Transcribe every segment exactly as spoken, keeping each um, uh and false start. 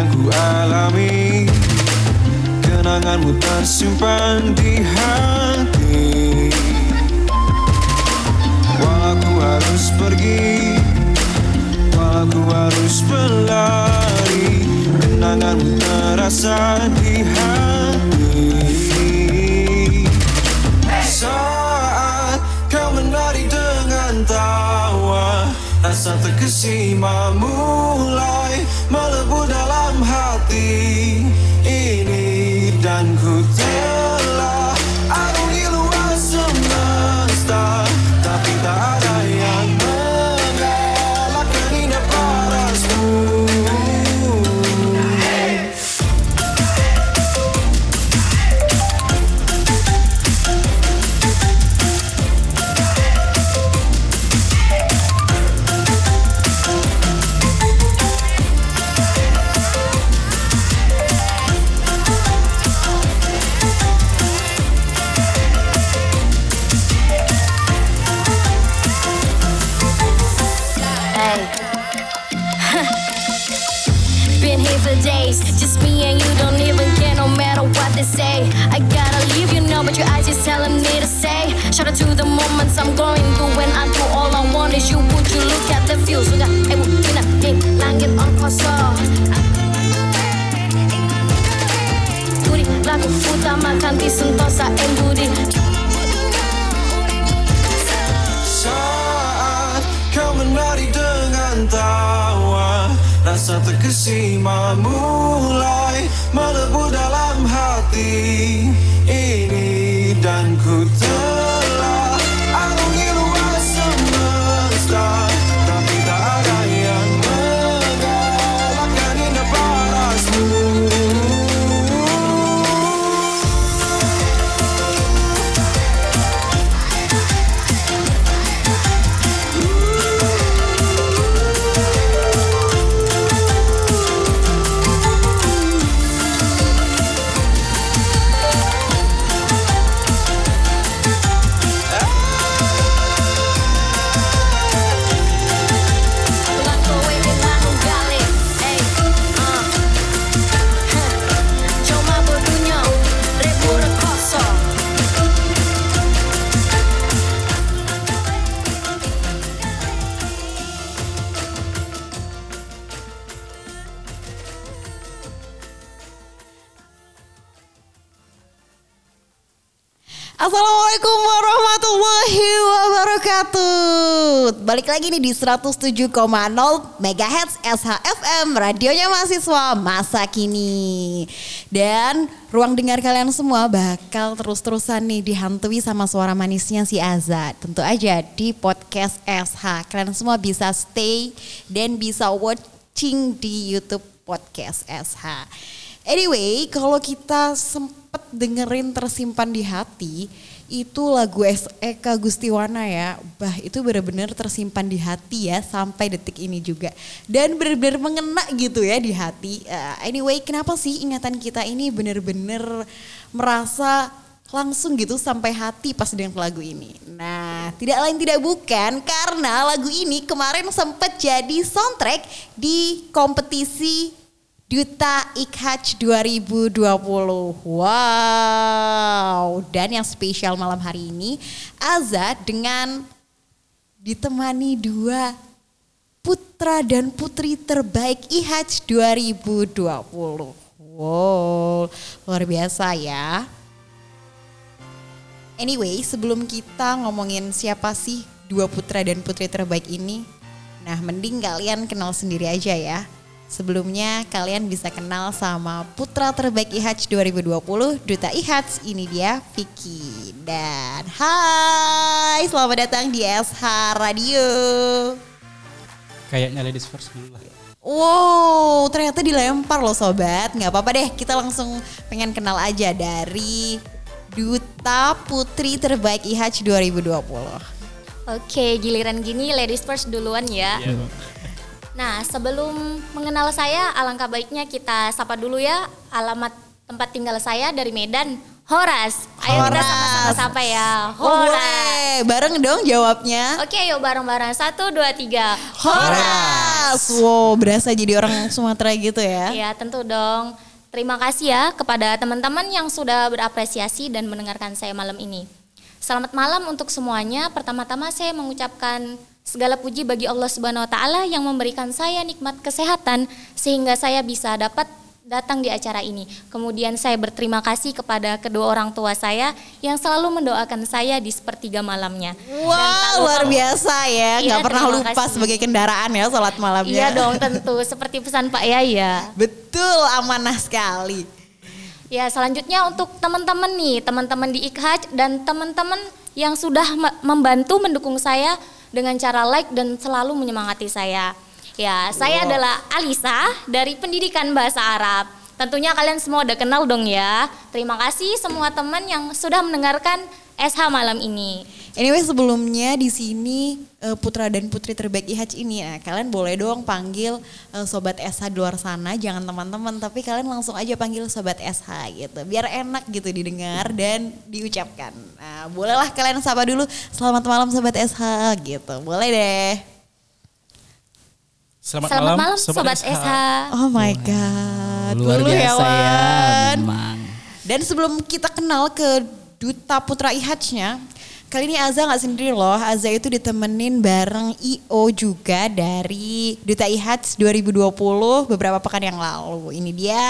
yang ku alami, kenanganmu tersimpan di hati. Walau ku harus pergi, walau ku harus berlari, kenanganmu terasa di hati. Saat kau menari dengan tawa, rasa terkesima mulai melebur dalam hati ini, dan ku telah arungi luas semesta, tapi tak ada yang mengalahkan indah parasmu. Just me and you, don't even care no matter what they say. I gotta leave you now, but your eyes just telling me to stay. Shout out to the moments I'm going through when I do. All I want is you, would you look at the view? Sudah, ibu, bina, eh, langit on kosong. Budi, lagu utamakan di sentosa, eh, budi. Saat kau menari dengan tawa, rasa terkesima mulai melebur dalam hati ini, dan ku telah arungi luas semesta, tapi tak ada yang mengalahkan indah parasmu. Assalamualaikum warahmatullahi wabarakatuh. Balik lagi nih di seratus tujuh koma nol megahertz S H F M, radionya mahasiswa masa kini. Dan ruang dengar kalian semua bakal terus-terusan nih dihantui sama suara manisnya si Azza. Tentu aja di podcast S H. Kalian semua bisa stay dan bisa watching di YouTube podcast S H. Anyway, kalau kita sempat dengerin Tersimpan di Hati, itu lagu Eka Gustiwana ya. Bah, itu benar-benar tersimpan di hati ya sampai detik ini juga. Dan benar-benar mengena gitu ya di hati. Uh, anyway, kenapa sih ingatan kita ini benar-benar merasa langsung gitu sampai hati pas dengan lagu ini. Nah, tidak lain tidak bukan karena lagu ini kemarin sempat jadi soundtrack di kompetisi Duta I H A C dua ribu dua puluh. Wow. Dan yang spesial malam hari ini Azza dengan ditemani dua putra dan putri terbaik I H A C dua ribu dua puluh. Wow, luar biasa ya. Anyway, sebelum kita ngomongin siapa sih dua putra dan putri terbaik ini, nah mending kalian kenal sendiri aja ya. Sebelumnya kalian bisa kenal sama putra terbaik I H A C dua ribu dua puluh, Duta I H A C, ini dia Vicky. Dan hai, selamat datang di S H Radio. Kayaknya ladies first dulu lah. Wow, ternyata dilempar loh sobat. Gak apa-apa deh, kita langsung pengen kenal aja dari Duta Putri Terbaik I H A C dua ribu dua puluh. Oke, giliran gini ladies first duluan ya. Iya, nah sebelum mengenal saya, alangkah baiknya kita sapa dulu ya alamat tempat tinggal saya dari Medan, Horas. Ayo kita sama-sama sapa ya, Horas. bareng dong jawabnya. Oke, yuk bareng-bareng. Satu, dua, tiga. Horas. Wow, berasa jadi orang Sumatera gitu ya. Iya, tentu dong. Terima kasih ya kepada teman-teman yang sudah berapresiasi dan mendengarkan saya malam ini. Selamat malam untuk semuanya. Pertama-tama saya mengucapkan segala puji bagi Allah Subhanahu Wa Taala yang memberikan saya nikmat kesehatan sehingga saya bisa dapat datang di acara ini. Kemudian saya berterima kasih kepada kedua orang tua saya yang selalu mendoakan saya di sepertiga malamnya. Wow, dan luar biasa ya, nggak iya, pernah lupa kasih. Sebagai kendaraan ya salat malamnya. Iya dong, tentu seperti pesan Pak Yaya. Ya. Betul, amanah sekali. Ya, selanjutnya untuk teman-teman nih, teman-teman di I K H A C dan teman-teman yang sudah membantu mendukung saya dengan cara like dan selalu menyemangati saya. Ya, saya wow. adalah Alisa dari Pendidikan Bahasa Arab. Tentunya kalian semua udah kenal dong ya. Terima kasih semua teman yang sudah mendengarkan S H malam ini. Anyway, sebelumnya di sini putra dan putri terbaik I H A C ini ya, kalian boleh dong panggil sobat S H di luar sana, jangan teman-teman, tapi kalian langsung aja panggil sobat S H gitu. Biar enak gitu didengar dan diucapkan. Nah, bolehlah kalian sapa dulu, selamat malam sobat S H gitu. Boleh deh. Selamat, Selamat malam, malam Sobat, Sobat S H. Oh my God. Wow, luar biasa ya, memang. Dan sebelum kita kenal ke Duta Putra I H A C-nya, kali ini Azza gak sendiri loh. Azza itu ditemenin bareng I O juga dari Duta I H A C dua ribu dua puluh beberapa pekan yang lalu. Ini dia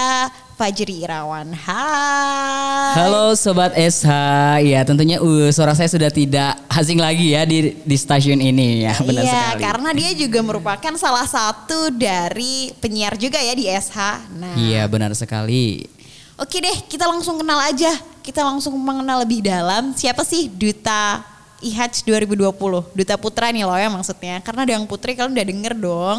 Fajri Irawan. Hai. Halo Sobat S H. Ya tentunya uh, suara saya sudah tidak asing lagi ya di, di stasiun ini ya. Benar ya, sekali. Karena dia juga merupakan salah satu dari penyiar juga ya di S H. Nah. Iya benar sekali. Oke deh, kita langsung kenal aja. Kita langsung mengenal lebih dalam siapa sih Duta I H A C dua ribu dua puluh. Duta Putra nih loh ya maksudnya. Karena ada yang putri kalian udah denger dong.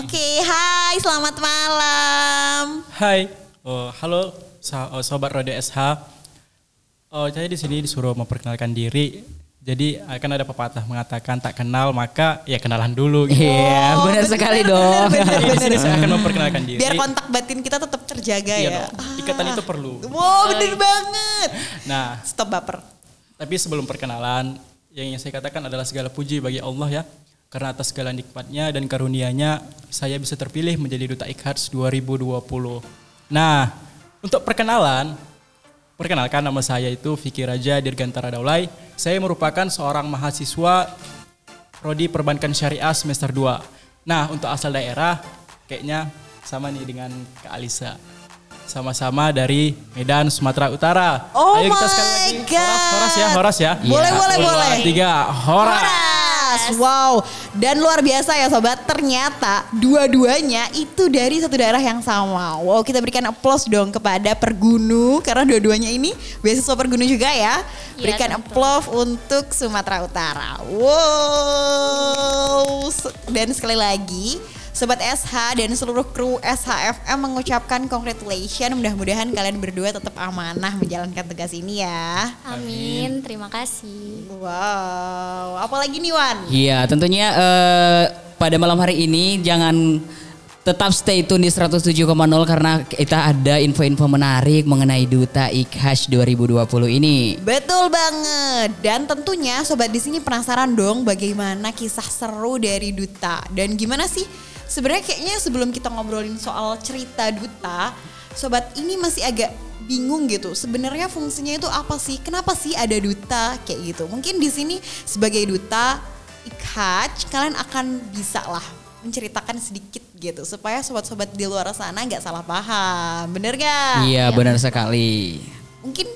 Oke, hai, selamat malam. Hai. Oh, halo sobat Roda S H. Oh, saya di sini disuruh memperkenalkan diri. Jadi akan ada pepatah mengatakan tak kenal maka ya kenalan dulu gitu. Iya, oh, benar sekali dong. Benar, benar, benar. Saya akan memperkenalkan diri. Biar kontak batin kita tetap terjaga iya ya. Ah. Ikatan itu perlu. Wow, benar banget. Nah, stop baper. Tapi sebelum perkenalan, yang ingin saya katakan adalah segala puji bagi Allah ya. Karena atas segala nikmatnya dan karunia-Nya saya bisa terpilih menjadi Duta I K H A C dua ribu dua puluh. Nah, untuk perkenalan, perkenalkan nama saya itu Fikri Raja Dirgantara Daulay. Saya merupakan seorang mahasiswa Prodi Perbankan Syariah semester dua. Nah untuk asal daerah kayaknya sama nih dengan Kak Alisa. Sama-sama dari Medan, Sumatera Utara. Oh. Ayo kita sekali lagi. Horas, horas ya, horas ya. Boleh, ya. boleh, boleh. Tiga, horas. horas. Wow, dan luar biasa ya sobat. Ternyata dua-duanya itu dari satu daerah yang sama. Wow, kita berikan aplaus dong kepada Pergunu. Karena dua-duanya ini beasiswa Pergunu juga ya. Berikan ya, aplaus untuk Sumatera Utara. Wow. Dan sekali lagi Sobat S H dan seluruh kru S H F M mengucapkan congratulations. Mudah-mudahan kalian berdua tetap amanah menjalankan tugas ini ya. Amin, terima kasih. Wow, apalagi nih Wan? Iya, tentunya uh, pada malam hari ini jangan tetap stay tune di seratus tujuh koma nol karena kita ada info-info menarik mengenai Duta I K H A C dua ribu dua puluh ini. Betul banget. Dan tentunya sobat di sini penasaran dong bagaimana kisah seru dari Duta dan gimana sih? Sebenarnya kayaknya sebelum kita ngobrolin soal cerita Duta, sobat ini masih agak bingung gitu. Sebenarnya fungsinya itu apa sih? Kenapa sih ada Duta kayak gitu? Mungkin di sini sebagai Duta I K H A C kalian akan bisa lah menceritakan sedikit gitu supaya sobat-sobat di luar sana nggak salah paham. Bener gak? Iya, benar sekali. Mungkin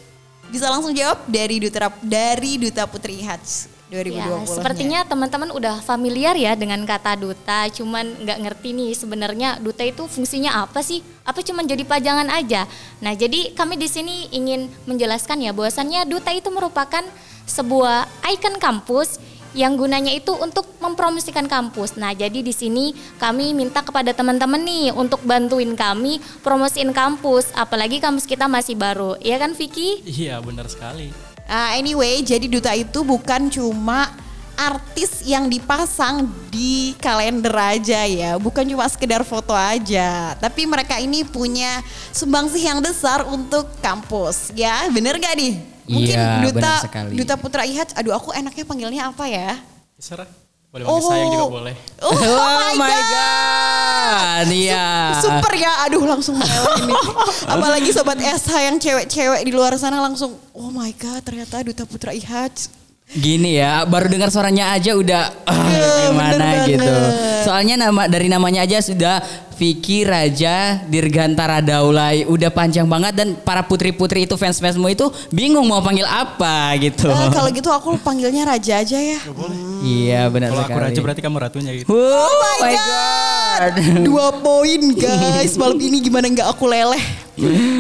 bisa langsung jawab dari Duta dari Duta Putri I H A C. Ya, sepertinya teman-teman udah familiar ya dengan kata Duta, cuman nggak ngerti nih sebenarnya Duta itu fungsinya apa sih? Apa cuman jadi pajangan aja? Nah, jadi kami di sini ingin menjelaskan ya bahwasannya Duta itu merupakan sebuah ikon kampus yang gunanya itu untuk mempromosikan kampus. Nah, jadi di sini kami minta kepada teman-teman nih untuk bantuin kami promosiin kampus, apalagi kampus kita masih baru. Iya kan, Vicky? Iya, benar sekali. Uh, anyway, jadi Duta itu bukan cuma artis yang dipasang di kalender aja ya. Bukan cuma sekedar foto aja. Tapi mereka ini punya sumbangsih yang besar untuk kampus. Ya, bener gak nih? Mungkin iya, duta duta putra I H A C. Aduh, aku enaknya panggilnya apa ya? Terserah. Boleh panggil oh. sayang juga boleh. Oh, oh my god. god. Iya. Super ya. Aduh, langsung meleleh ini. Apalagi sobat S H yang cewek-cewek di luar sana langsung oh my god, ternyata duta putra I H A C. Gini ya, baru dengar suaranya aja udah yeah, gimana gitu. Soalnya nama dari namanya aja sudah Fikri Raja Dirgantara Daulay, udah panjang banget dan para putri-putri itu fans-fansmu itu bingung mau panggil apa gitu. Nah, kalau gitu aku panggilnya Raja aja ya. Gak boleh. Iya benar sekali. Kalau aku Raja berarti kamu ratunya gitu. Oh, oh my, my god. god. Dua poin guys malam ini, gimana nggak aku leleh.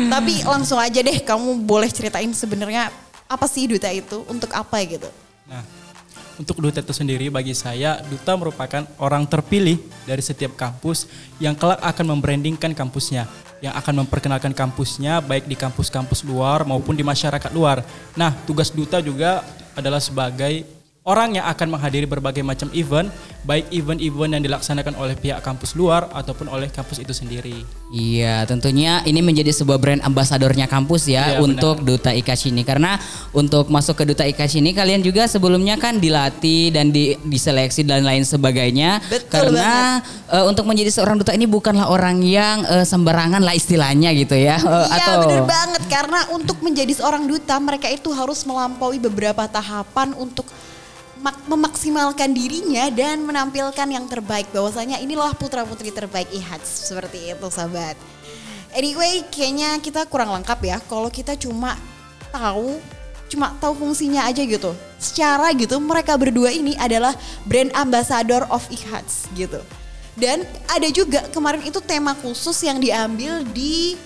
Tapi langsung aja deh, kamu boleh ceritain sebenarnya apa sih duta itu, untuk apa gitu? Nah, untuk duta itu sendiri bagi saya, duta merupakan orang terpilih dari setiap kampus yang kelak akan membrandingkan kampusnya, yang akan memperkenalkan kampusnya baik di kampus-kampus luar maupun di masyarakat luar. Nah, tugas duta juga adalah sebagai orang yang akan menghadiri berbagai macam event, baik event-event yang dilaksanakan oleh pihak kampus luar ataupun oleh kampus itu sendiri. Iya, tentunya ini menjadi sebuah brand ambasadornya kampus ya, ya untuk benar. Duta I H A C ini. Karena untuk masuk ke Duta I H A C ini kalian juga sebelumnya kan dilatih dan di, diseleksi dan lain sebagainya. Betul karena uh, untuk menjadi seorang duta ini bukanlah orang yang uh, sembarangan lah istilahnya gitu ya. Iya uh, atau... benar banget, karena untuk menjadi seorang duta mereka itu harus melampaui beberapa tahapan untuk memaksimalkan dirinya dan menampilkan yang terbaik. Bahwasanya inilah putra-putri terbaik I H A C, seperti itu sahabat. Anyway, kayaknya kita kurang lengkap ya kalau kita cuma tahu cuma tahu fungsinya aja gitu. Secara gitu mereka berdua ini adalah brand ambassador of I H A C gitu. Dan ada juga kemarin itu tema khusus yang diambil di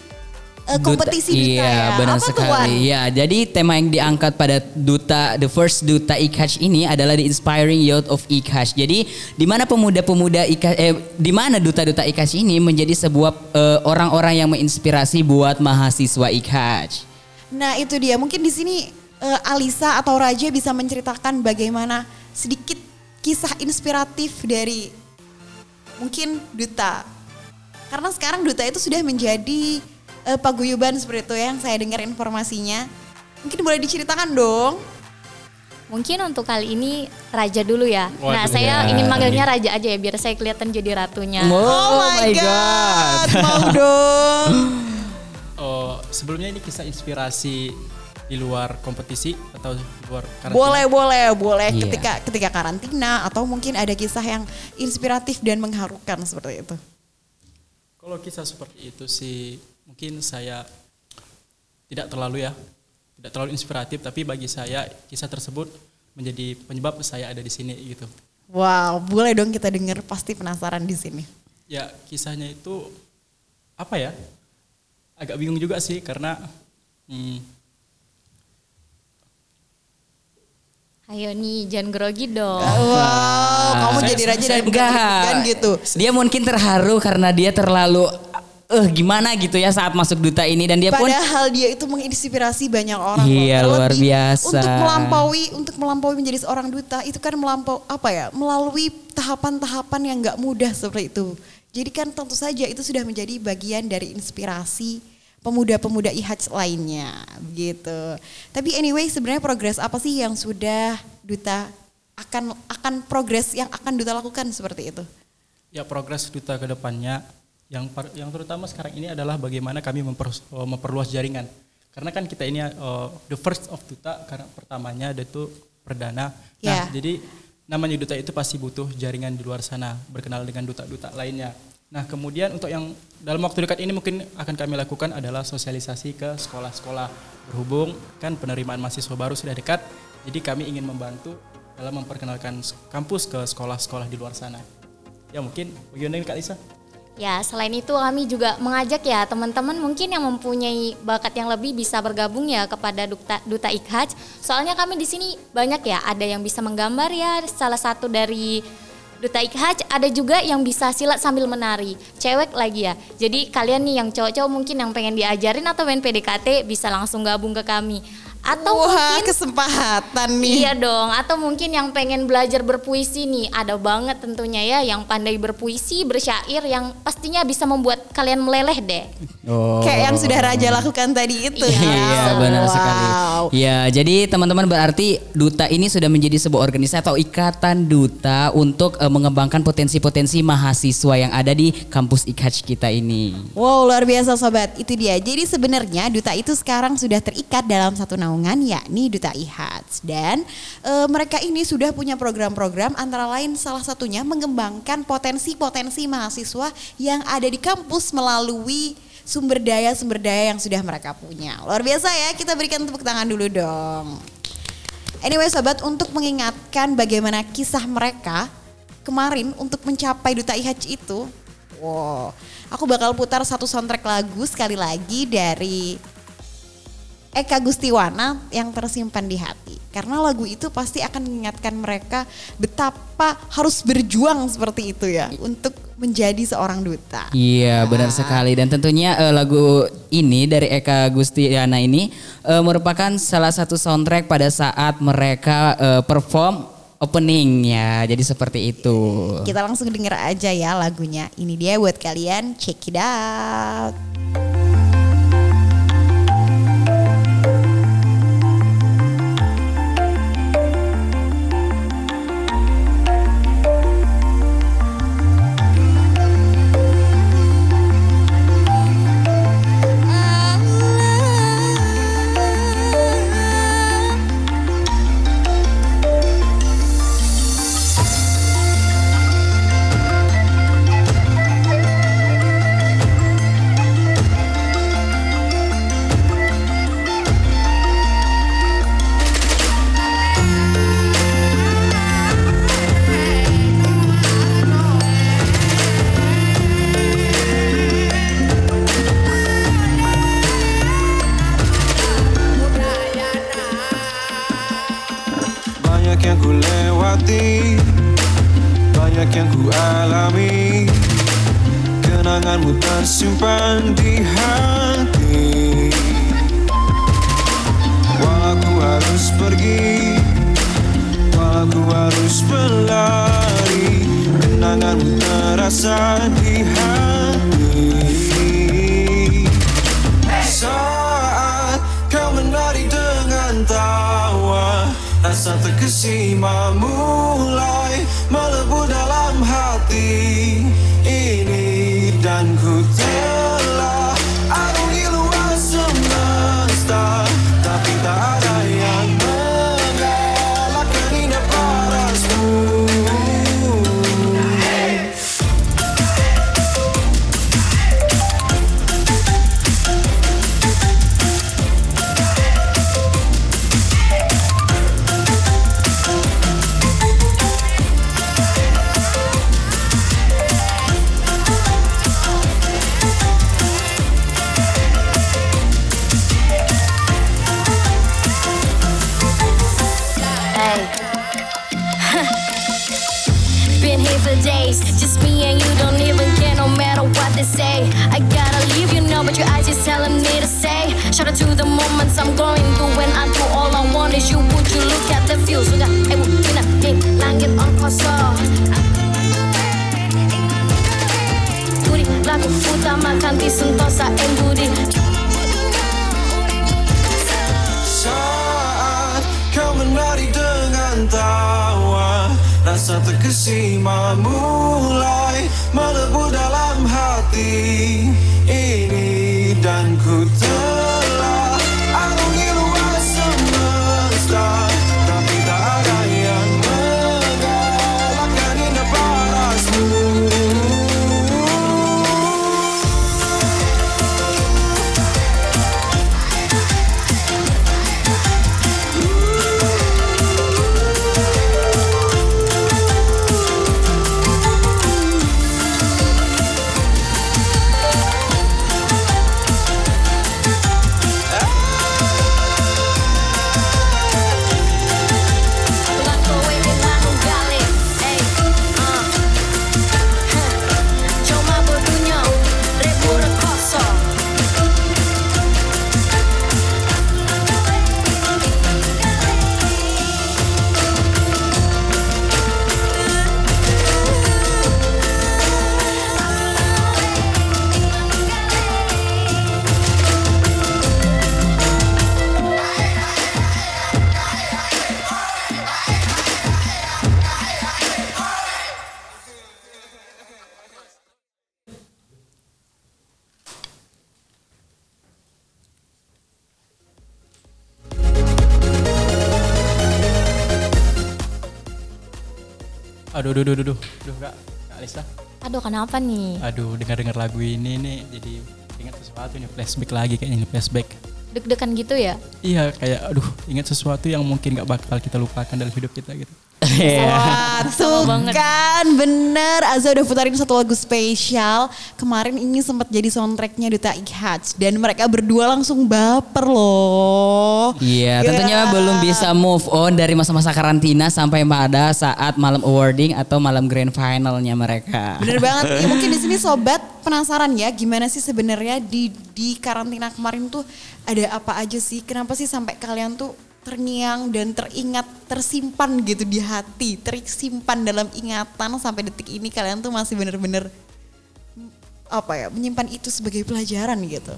Uh, kompetisi duta, duta iya, ya. Benar apa sekali. Iya, jadi tema yang diangkat pada duta the first duta I H A C ini adalah the inspiring youth of I H A C. Jadi di mana pemuda-pemuda I H A C, eh, di mana duta-duta I H A C ini menjadi sebuah eh, orang-orang yang menginspirasi buat mahasiswa I H A C. Nah, itu dia. Mungkin di sini eh, Alisa atau Raja bisa menceritakan bagaimana sedikit kisah inspiratif dari mungkin duta. Karena sekarang duta itu sudah menjadi Uh, paguyuban seperti itu yang saya dengar informasinya. Mungkin boleh diceritakan dong. Mungkin untuk kali ini Raja dulu ya. Waduh, nah saya ya. ingin manggilnya Raja aja ya biar saya kelihatan jadi ratunya. Oh, oh my god, god. Mau dong. Oh, sebelumnya ini kisah inspirasi di luar kompetisi atau di luar karantina? Boleh, boleh, boleh. Yeah. Ketika ketika karantina atau mungkin ada kisah yang inspiratif dan mengharukan seperti itu. Kalau kisah seperti itu sih mungkin saya tidak terlalu ya, tidak terlalu inspiratif, tapi bagi saya kisah tersebut menjadi penyebab saya ada di sini gitu. Wow, boleh dong kita dengar, pasti penasaran di sini. Ya, kisahnya itu apa ya? Agak bingung juga sih karena hmm. Ayo nih, jangan grogi dong. Wow, kamu saya, jadi Raja dan bukan gitu. Dia mungkin terharu karena dia terlalu Eh uh, gimana gitu ya saat masuk duta ini, dan dia padahal pun padahal dia itu menginspirasi banyak orang. Iya, luar biasa. Untuk melampaui untuk melampaui menjadi seorang duta itu kan melampau apa ya? Melalui tahapan-tahapan yang enggak mudah seperti itu. Jadi kan tentu saja itu sudah menjadi bagian dari inspirasi pemuda-pemuda I H A C lainnya gitu. Tapi anyway, sebenarnya progres apa sih yang sudah duta akan akan progres yang akan duta lakukan seperti itu? Ya, progres duta ke depannya Yang, par, yang terutama sekarang ini adalah bagaimana kami memper, memperluas jaringan. Karena kan kita ini uh, the first of duta, karena pertamanya ada itu perdana. Yeah. Nah, jadi namanya duta itu pasti butuh jaringan di luar sana, berkenalan dengan duta-duta lainnya. Nah, kemudian untuk yang dalam waktu dekat ini mungkin akan kami lakukan adalah sosialisasi ke sekolah-sekolah. Berhubung kan penerimaan mahasiswa baru sudah dekat, jadi kami ingin membantu dalam memperkenalkan kampus ke sekolah-sekolah di luar sana. Ya, mungkin bagaimana Kak Lisa? Ya, selain itu kami juga mengajak ya teman-teman mungkin yang mempunyai bakat yang lebih bisa bergabung ya kepada Duta, Duta I H A C. Soalnya kami di sini banyak ya, ada yang bisa menggambar ya, salah satu dari Duta I H A C, ada juga yang bisa silat sambil menari, cewek lagi ya. Jadi kalian nih yang cowok-cowok mungkin yang pengen diajarin atau pengen P D K T bisa langsung gabung ke kami. Atau wah, mungkin kesempatan nih. Iya dong, atau mungkin yang pengen belajar berpuisi nih, ada banget tentunya ya yang pandai berpuisi, bersyair, yang pastinya bisa membuat kalian meleleh deh. Oh. Kayak yang sudah Raja lakukan tadi itu. Iya, iya benar wow. sekali. Ya, jadi teman-teman berarti Duta ini sudah menjadi sebuah organisasi atau ikatan duta untuk uh, mengembangkan potensi-potensi mahasiswa yang ada di kampus I H A C kita ini. Wow, luar biasa sobat. Itu dia. Jadi sebenarnya Duta itu sekarang sudah terikat dalam satu naungan yakni Duta I H A C. Dan e, mereka ini sudah punya program-program, antara lain salah satunya mengembangkan potensi-potensi mahasiswa yang ada di kampus melalui sumber daya-sumber daya yang sudah mereka punya. Luar biasa ya, kita berikan tepuk tangan dulu dong. Anyway sobat, untuk mengingatkan bagaimana kisah mereka kemarin untuk mencapai Duta I H A C itu, wow, aku bakal putar satu soundtrack lagu sekali lagi dari Eka Gustiwana yang tersimpan di hati. Karena lagu itu pasti akan mengingatkan mereka betapa harus berjuang seperti itu ya untuk menjadi seorang duta. Iya, benar sekali. Dan tentunya uh, lagu ini dari Eka Gustiwana ini uh, merupakan salah satu soundtrack pada saat mereka uh, perform openingnya. Jadi seperti itu. Kita langsung denger aja ya lagunya. Ini dia buat kalian, check it out. Simpan di hati, walau ku harus pergi, walau ku harus berlari, kenanganmu terasa di hati. Saat kau menari dengan tawa, rasa terkesima mulai melebur dalam hati ini. Dan ku telah arungi luas semesta, tapi tak ada yang mengalahkan indah parasmu. Just me and you, don't even care no matter what they say. I gotta leave you now, but your eyes is telling me to stay. Shout out to the moments I'm going through when I do. All I want is you, would you look at the view? Sudah, eh, bina, eh, langit on kosong. Budi, lagu utamakan di sentosa, eh, budi. Saat kau menari dengan tawa, rasa terkesima mulai melebur dalam hati ini, dan ku telah arungi luas semesta, tapi tak ada yang mengalahkan indah parasmu. aduh, aduh, aduh, aduh, aduh, Kak, Kak Alisa. Aduh, kenapa nih? Aduh, dengar-dengar lagu ini nih, jadi ingat sesuatu nih, flashback lagi kayaknya nih, flashback. Deg-degan gitu ya? Iya, kayak aduh, ingat sesuatu yang mungkin gak bakal kita lupakan dalam hidup kita gitu. Wah, tuh kan bener, Azza udah putarin satu lagu spesial. Kemarin ini sempat jadi soundtracknya Duta I H A C dan mereka berdua langsung baper loh. Iya, yeah, tentunya belum bisa move on dari masa-masa karantina sampai pada saat malam awarding atau malam grand finalnya mereka. Bener banget. Ya, mungkin di sini sobat penasaran ya, gimana sih sebenarnya di di karantina kemarin tuh ada apa aja sih? Kenapa sih sampai kalian tuh terngiang dan teringat, tersimpan gitu di hati, tersimpan dalam ingatan sampai detik ini kalian tuh masih benar-benar apa ya, menyimpan itu sebagai pelajaran gitu.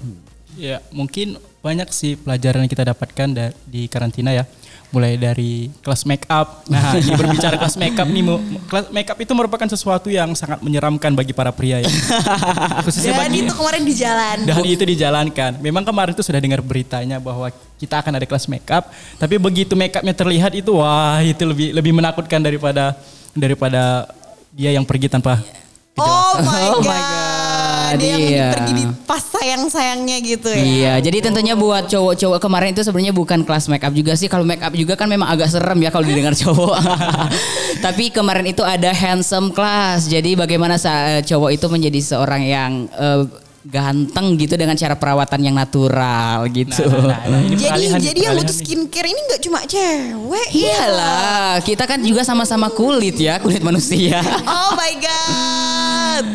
Ya, mungkin banyak sih pelajaran yang kita dapatkan da- di karantina ya. Mulai dari kelas make up. Nah, ini berbicara kelas make up nih, kelas make up itu merupakan sesuatu yang sangat menyeramkan bagi para pria ya. Khususnya dan bagi, itu kemarin dijalankan. Dan itu dijalankan. Memang kemarin itu sudah dengar beritanya bahwa kita akan ada kelas make up, tapi begitu make upnya terlihat itu wah, itu lebih lebih menakutkan daripada daripada dia yang pergi tanpa kejelasan. Oh my god. Oh my god. Ada yang iya. pergi di pas sayang-sayangnya gitu ya. Iya, jadi tentunya buat cowok-cowok kemarin itu sebenarnya bukan kelas make up juga sih. Kalau make up juga kan memang agak serem ya kalau didengar cowok. Tapi kemarin itu ada handsome class. Jadi bagaimana cowok itu menjadi seorang yang uh, ganteng gitu dengan cara perawatan yang natural gitu. Nah, nah, nah, nah. Jadi peralihan, jadi yang butuh skincare ini nggak cuma cewek. Iyalah, ya. Kita kan juga sama-sama kulit ya, kulit manusia. Oh my god.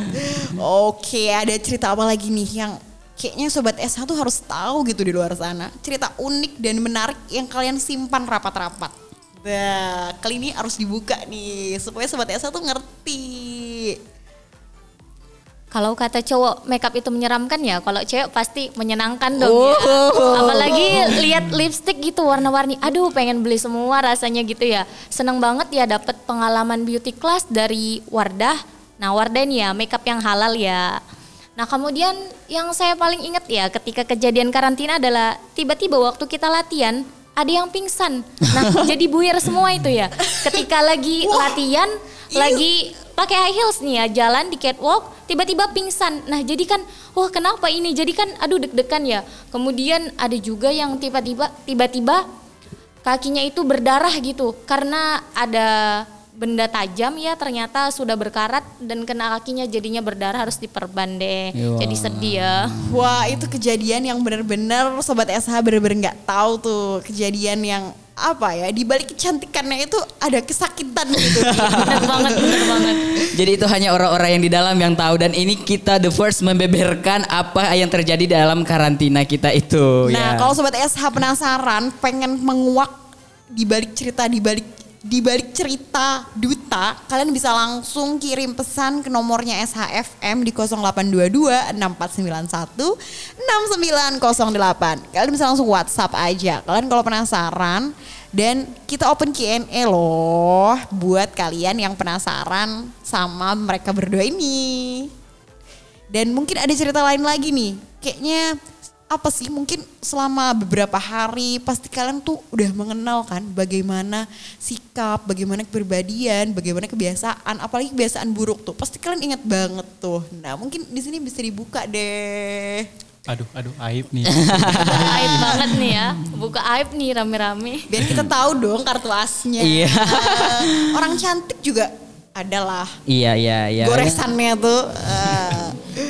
Oke, ada cerita apa lagi nih yang kayaknya sobat S H tuh harus tahu gitu di luar sana. Cerita unik dan menarik yang kalian simpan rapat-rapat. Nah, kali ini harus dibuka nih supaya sobat S H tuh ngerti. Kalau kata cowok makeup itu menyeramkan ya, kalau cewek pasti menyenangkan dong oh. ya. Apalagi lihat lipstick gitu warna-warni, aduh pengen beli semua rasanya gitu ya. Seneng banget ya dapat pengalaman beauty class dari Wardah. Nah Wardah nih ya, makeup yang halal ya. Nah kemudian yang saya paling ingat ya ketika kejadian karantina adalah tiba-tiba waktu kita latihan ada yang pingsan. Nah jadi buyar semua itu ya. Ketika lagi Wah. latihan, Iu. lagi... pakai high heels nih ya, jalan di catwalk, tiba-tiba pingsan. Nah jadi kan, wah kenapa ini? Jadi kan aduh deg-degan ya. Kemudian ada juga yang tiba-tiba, tiba-tiba kakinya itu berdarah gitu. Karena ada benda tajam ya ternyata sudah berkarat dan kena kakinya jadinya berdarah, harus diperban deh. Wow. Jadi sedih ya. Wah itu kejadian yang benar-benar sobat S H benar-benar nggak tahu tuh, kejadian yang apa ya, di balik kecantikannya itu ada kesakitan gitu. Bener banget, bener banget. Jadi itu hanya orang-orang yang di dalam yang tahu dan ini kita the first membeberkan apa yang terjadi dalam karantina kita itu. Nah, ya. Kalau sobat S H penasaran, pengen menguak di balik cerita di balik di balik cerita Duta, kalian bisa langsung kirim pesan ke nomornya S H F M di nol delapan dua dua enam empat sembilan satu enam sembilan nol delapan. Kalian bisa langsung WhatsApp aja. Kalian kalau penasaran dan kita open Q and A loh buat kalian yang penasaran sama mereka berdua ini. Dan mungkin ada cerita lain lagi nih. Kayaknya apa sih, mungkin selama beberapa hari pasti kalian tuh udah mengenal kan bagaimana sikap, bagaimana kepribadian, bagaimana kebiasaan, apalagi kebiasaan buruk tuh pasti kalian ingat banget tuh. Nah mungkin di sini bisa dibuka deh. Aduh, aduh aib nih. Aib banget nih ya, buka aib nih rame-rame. Biar kita tahu dong kartu asnya. Iya. Uh, orang cantik juga adalah. Iya, iya, iya. Goresannya tuh. Uh,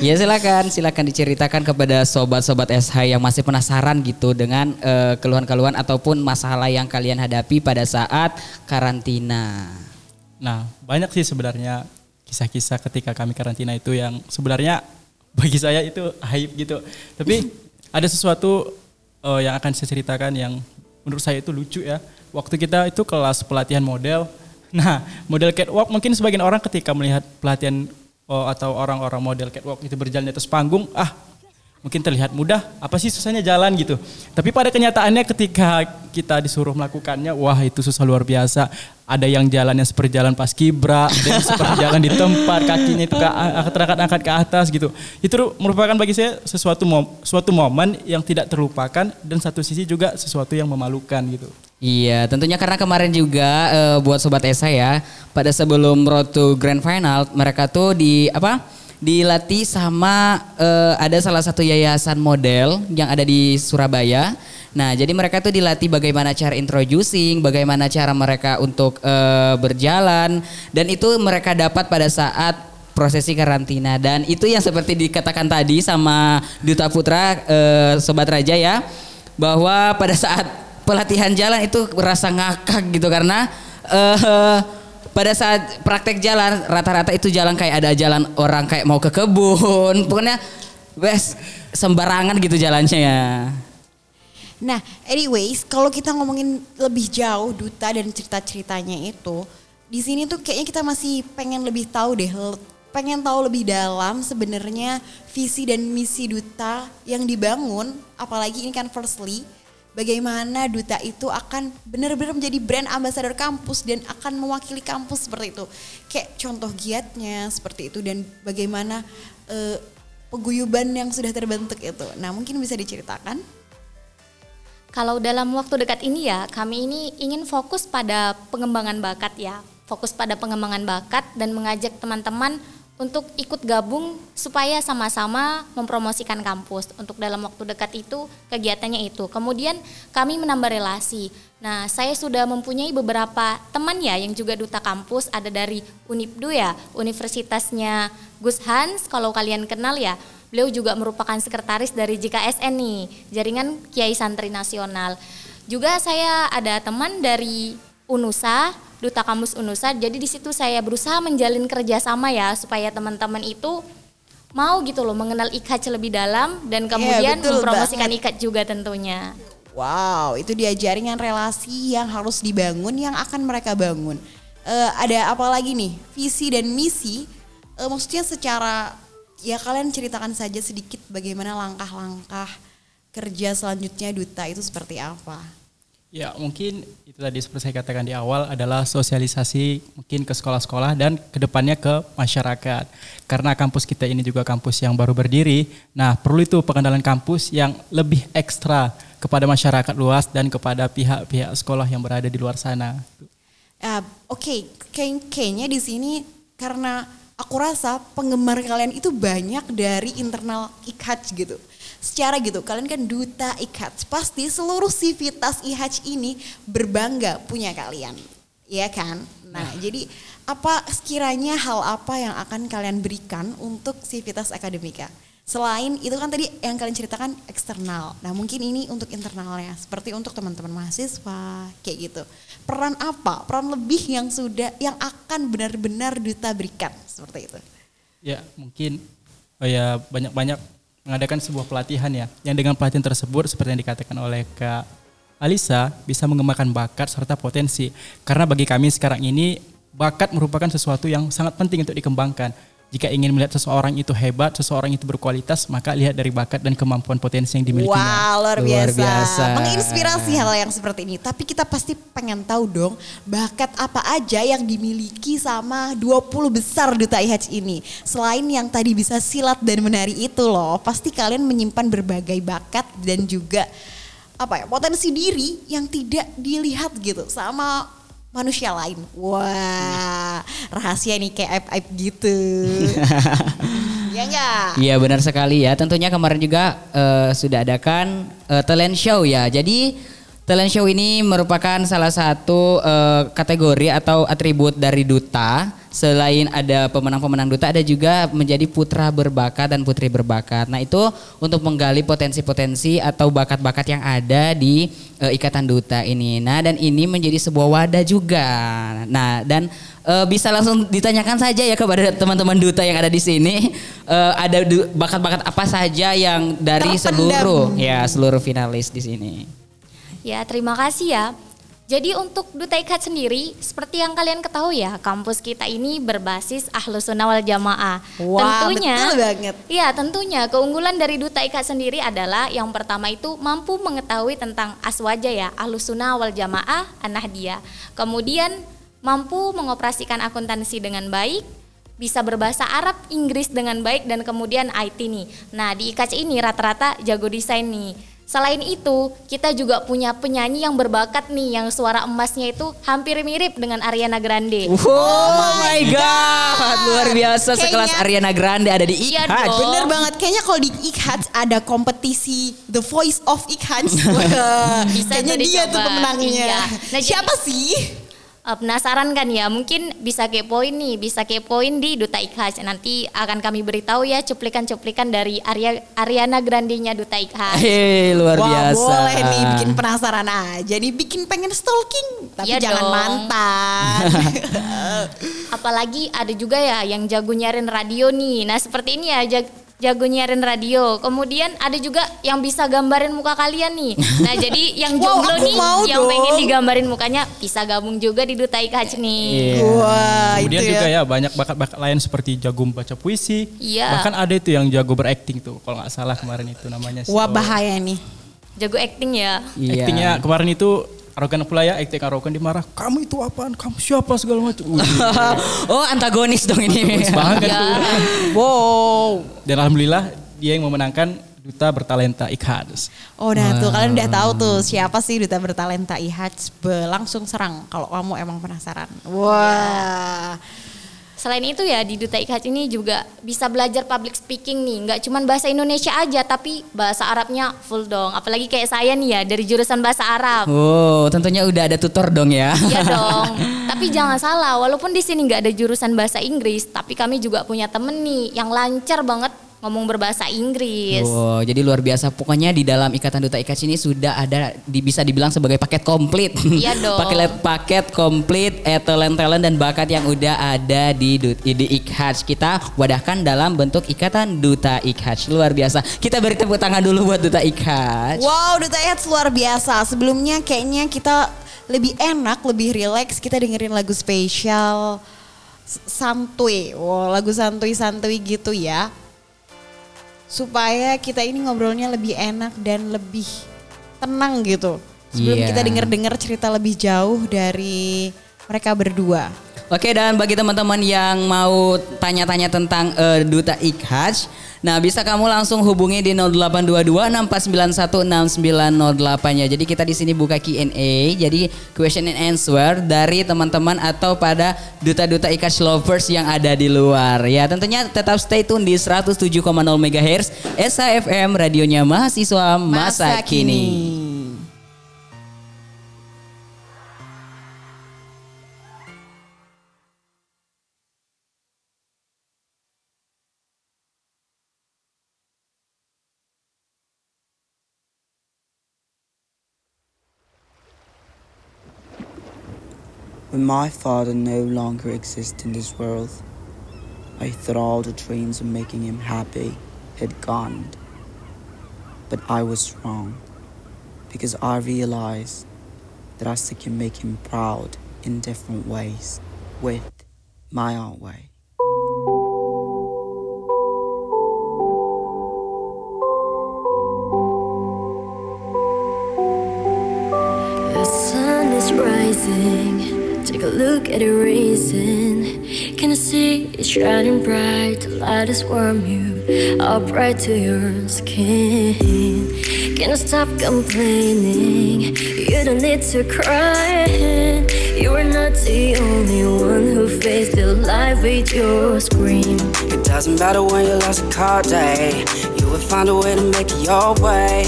Ya silakan, silakan diceritakan kepada sobat-sobat S H yang masih penasaran gitu dengan uh, keluhan-keluhan ataupun masalah yang kalian hadapi pada saat karantina. Nah, banyak sih sebenarnya kisah-kisah ketika kami karantina itu yang sebenarnya bagi saya itu aib gitu. Tapi ada sesuatu uh, yang akan saya ceritakan yang menurut saya itu lucu ya. Waktu kita itu kelas pelatihan model. Nah, model catwalk mungkin sebagian orang ketika melihat pelatihan Oh, atau orang-orang model catwalk itu berjalan di atas panggung, ah mungkin terlihat mudah, apa sih susahnya jalan gitu. Tapi pada kenyataannya ketika kita disuruh melakukannya, wah itu susah luar biasa. Ada yang jalannya seperjalan pas kibra, ada yang seperjalan di tempat, kakinya itu terangkat-angkat ke atas gitu. Itu merupakan bagi saya sesuatu mom, suatu momen yang tidak terlupakan dan satu sisi juga sesuatu yang memalukan gitu. Iya, tentunya karena kemarin juga uh, buat sobat Esa ya, pada sebelum road to grand final mereka tuh di apa? Dilatih sama uh, ada salah satu yayasan model yang ada di Surabaya. Nah, jadi mereka tuh dilatih bagaimana cara introducing, bagaimana cara mereka untuk uh, berjalan, dan itu mereka dapat pada saat prosesi karantina. Dan itu yang seperti dikatakan tadi sama Duta Putra uh, sobat Raja ya, bahwa pada saat pelatihan jalan itu merasa ngakak gitu karena uh, pada saat praktek jalan rata-rata itu jalan kayak ada jalan orang kayak mau ke kebun, pokoknya bes sembarangan gitu jalannya ya. Nah, anyways, kalau kita ngomongin lebih jauh Duta dan cerita-ceritanya itu, di sini tuh kayaknya kita masih pengen lebih tahu deh, pengen tahu lebih dalam sebenarnya visi dan misi Duta yang dibangun, apalagi ini kan firstly bagaimana Duta itu akan benar-benar menjadi brand ambassador kampus dan akan mewakili kampus seperti itu. Kayak contoh giatnya seperti itu dan bagaimana eh, peguyuban yang sudah terbentuk itu. Nah, mungkin bisa diceritakan? Kalau dalam waktu dekat ini ya, kami ini ingin fokus pada pengembangan bakat ya. Fokus pada pengembangan bakat dan mengajak teman-teman untuk ikut gabung supaya sama-sama mempromosikan kampus. Untuk dalam waktu dekat itu kegiatannya itu. Kemudian kami menambah relasi. Nah, saya sudah mempunyai beberapa teman ya yang juga duta kampus, ada dari Unipdu ya, universitasnya Gus Hans kalau kalian kenal ya. Beliau juga merupakan sekretaris dari J K S N nih, Jaringan Kiai Santri Nasional. Juga saya ada teman dari UNUSA, Duta Kampus UNUSA. Jadi di situ saya berusaha menjalin kerjasama ya supaya teman-teman itu mau gitu loh mengenal I K H C lebih dalam dan kemudian yeah, mempromosikan I K H C juga tentunya. Wow, itu dia jaringan relasi yang harus dibangun yang akan mereka bangun. Uh, ada apa lagi nih? Visi dan misi. Uh, maksudnya secara ya kalian ceritakan saja sedikit bagaimana langkah-langkah kerja selanjutnya Duta itu seperti apa? Ya, mungkin itu tadi seperti saya katakan di awal adalah sosialisasi mungkin ke sekolah-sekolah dan kedepannya ke masyarakat. Karena kampus kita ini juga kampus yang baru berdiri, nah perlu itu pengenalan kampus yang lebih ekstra kepada masyarakat luas dan kepada pihak-pihak sekolah yang berada di luar sana. Uh, Oke, okay. Kayaknya di sini karena aku rasa penggemar kalian itu banyak dari internal I K H C gitu. Secara gitu, kalian kan duta I K H C, pasti seluruh sivitas I H C ini berbangga punya kalian, ya kan? Nah, nah, jadi apa sekiranya hal apa yang akan kalian berikan untuk sivitas akademika? Selain itu kan tadi yang kalian ceritakan eksternal, nah mungkin ini untuk internalnya, seperti untuk teman-teman mahasiswa, kayak gitu. Peran apa, peran lebih yang sudah, yang akan benar-benar duta berikan, seperti itu? Ya, mungkin, oh ya banyak-banyak. Mengadakan sebuah pelatihan ya, yang dengan pelatihan tersebut seperti yang dikatakan oleh Kak Alisa bisa mengembangkan bakat serta potensi. Karena bagi kami sekarang ini bakat merupakan sesuatu yang sangat penting untuk dikembangkan. Jika ingin melihat seseorang itu hebat, seseorang itu berkualitas, maka lihat dari bakat dan kemampuan potensi yang dimilikinya. Wow, luar biasa. Luar biasa. Menginspirasi hal yang seperti ini. Tapi kita pasti pengen tahu dong, bakat apa aja yang dimiliki sama dua puluh besar Duta I H C ini. Selain yang tadi bisa silat dan menari itu loh, pasti kalian menyimpan berbagai bakat dan juga apa ya, potensi diri yang tidak dilihat gitu sama manusia lain. Wah, rahasia nih kayak aib-aib gitu. Ya enggak? Iya benar sekali ya. Tentunya kemarin juga uh, sudah adakan uh, talent show ya. Jadi talent show ini merupakan salah satu uh, kategori atau atribut dari Duta. Selain ada pemenang-pemenang Duta, ada juga menjadi putra berbakat dan putri berbakat. Nah itu untuk menggali potensi-potensi atau bakat-bakat yang ada di e, Ikatan Duta ini. Nah dan ini menjadi sebuah wadah juga. Nah dan e, bisa langsung ditanyakan saja ya kepada teman-teman Duta yang ada di sini. E, ada du, bakat-bakat apa saja yang dari terpendam. seluruh ya seluruh finalis di sini. Ya terima kasih ya. Jadi untuk Duta I K H C sendiri, seperti yang kalian ketahui ya, kampus kita ini berbasis Ahlus Sunnah wal Jamaah. Wah, tentunya, betul banget. Iya, tentunya keunggulan dari Duta I K H C sendiri adalah yang pertama itu mampu mengetahui tentang aswaja ya, Ahlus Sunnah wal Jamaah, An-Nahdiyah. Kemudian mampu mengoperasikan akuntansi dengan baik, bisa berbahasa Arab, Inggris dengan baik, dan kemudian I T nih. Nah, di I K H C ini rata-rata jago desain nih. Selain itu, kita juga punya penyanyi yang berbakat nih, yang suara emasnya itu hampir mirip dengan Ariana Grande. Oh, oh my God. God, luar biasa. Kayaknya sekelas Ariana Grande ada di I H A C. Iya, bener banget, kayaknya kalau di I H A C ada kompetisi The Voice of I H A C. Kayaknya tuh dia tuh pemenangnya. Iya. Nah, siapa jadi, sih? Penasaran kan ya, mungkin bisa kepoin nih, bisa kepoin di Duta I H A C. Nanti akan kami beritahu ya cuplikan-cuplikan dari Arya, Ariana Grande-nya Duta I H A C. Hei, luar wow, biasa. Boleh nih, bikin penasaran aja, jadi bikin pengen stalking, tapi ya jangan dong. Mantan. Apalagi ada juga ya yang jago nyarin radio nih. Nah seperti ini ya, jag- jago nyiarin radio. Kemudian ada juga yang bisa gambarin muka kalian nih. Nah jadi yang jomblo wow, nih yang dong. Pengen digambarin mukanya bisa gabung juga di Duta I K H nih. Yeah. Wah, kemudian itu juga ya, ya banyak bakat-bakat lain seperti jago baca puisi. Yeah. Bahkan ada itu yang jago berakting tuh kalau gak salah kemarin itu namanya. Wah so, bahaya nih. Jago acting ya. Yeah. Actingnya kemarin itu arogan pula ya, aktif arogan dimarah, kamu itu apaan, kamu siapa segala macam. Oh antagonis dong ini. Antagonis banget kan tuh. Wow. Dan alhamdulillah dia yang memenangkan Duta Bertalenta I H A C. Oh nah wow. Tuh kalian udah tahu tuh siapa sih Duta Bertalenta I H A C. Langsung serang kalau kamu emang penasaran. Wah. Wow. Selain itu ya di Duta I K H ini juga bisa belajar public speaking nih. Nggak cuma bahasa Indonesia aja tapi bahasa Arabnya full dong. Apalagi kayak saya nih ya dari jurusan bahasa Arab. Oh tentunya udah ada tutor dong ya. Iya dong. Tapi jangan salah walaupun di sini nggak ada jurusan bahasa Inggris. Tapi kami juga punya temen nih yang lancar banget ngomong berbahasa Inggris. Wow, jadi luar biasa. Pokoknya di dalam Ikatan Duta I K H ini sudah ada di, bisa dibilang sebagai paket komplit. Iya dong. paket paket komplit eh, talent-talent dan bakat yang udah ada di di I K H. Kita wadahkan dalam bentuk Ikatan Duta I K H. Luar biasa. Kita beri tepuk tangan dulu buat Duta I K H. Wow, Duta I K H luar biasa. Sebelumnya kayaknya kita lebih enak, lebih rileks. Kita dengerin lagu spesial santuy. Wow, lagu santuy-santuy gitu ya. Supaya kita ini ngobrolnya lebih enak dan lebih tenang gitu. Sebelum yeah. kita denger-dengar cerita lebih jauh dari mereka berdua. Oke, dan bagi teman-teman yang mau tanya-tanya tentang uh, Duta I K H, nah bisa kamu langsung hubungi di nol delapan dua dua enam empat sembilan satu enam sembilan nol delapan ya. Jadi kita di sini buka Q and A, jadi question and answer dari teman-teman atau pada duta-duta I K H lovers yang ada di luar. Ya, tentunya tetap stay tune di seratus tujuh koma nol megahertz S H F M, radionya mahasiswa masa, masa kini. kini. When my father no longer exists in this world, I thought all the dreams of making him happy had gone. But I was wrong, because I realized that I still can make him proud in different ways, with my own way. The sun is rising. Take a look at the racing. Can you see it's shining bright? The light is warm you up right to your skin. Can you stop complaining? You don't need to cry. You are not the only one who faced the life with your scream. It doesn't matter when you lost a car day, you will find a way to make it your way.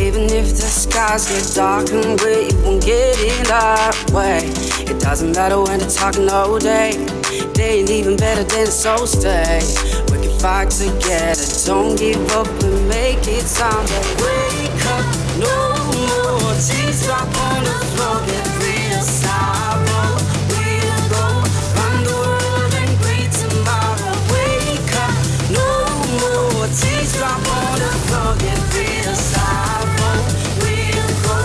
Even if the skies get dark and gray, you won't get in that way. It doesn't matter when they're talking all day, they ain't even better than Solstice. We can fight together, don't give up and make it someday. Wake up, no more tears drop on the floor, get rid of sorrow. We'll go round the world and great tomorrow. Wake up, no more tears drop on the floor, get rid of sorrow. We'll go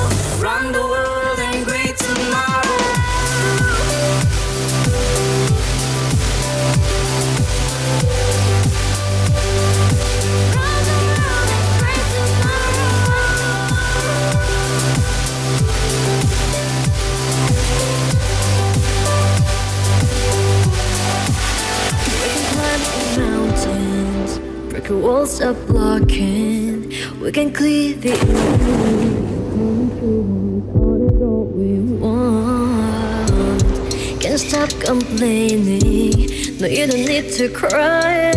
round the world and great tomorrow. Break your walls up blocking. We can clear the all we want. Can't stop complaining. No, you don't need to cry.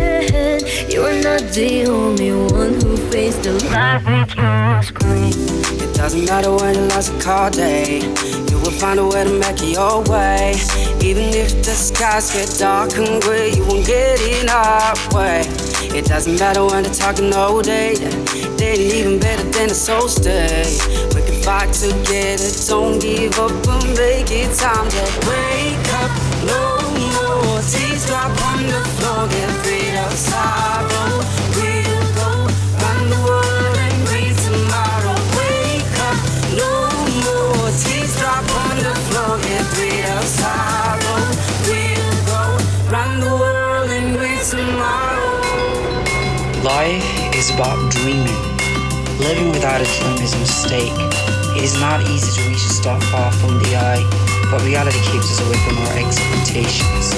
You are not the only one who faced the life we can't scream. It doesn't matter when you lost a cold day. You will find a way to make it your way. Even if the skies get dark and gray, you won't get in our way. It doesn't matter when they're talking all day. They ain't even better than the soul's day. We can fight together, don't give up and make it time to wake up. No more tears drop on the floor, get rid of sorrow. We'll go round the world and bring tomorrow. Wake up, no more tears drop on the floor, get rid of sorrow. We'll go round the world and bring tomorrow. Life is about dreaming. Living without a dream is a mistake. It is not easy to reach a star far from the eye, but reality keeps us away from our expectations.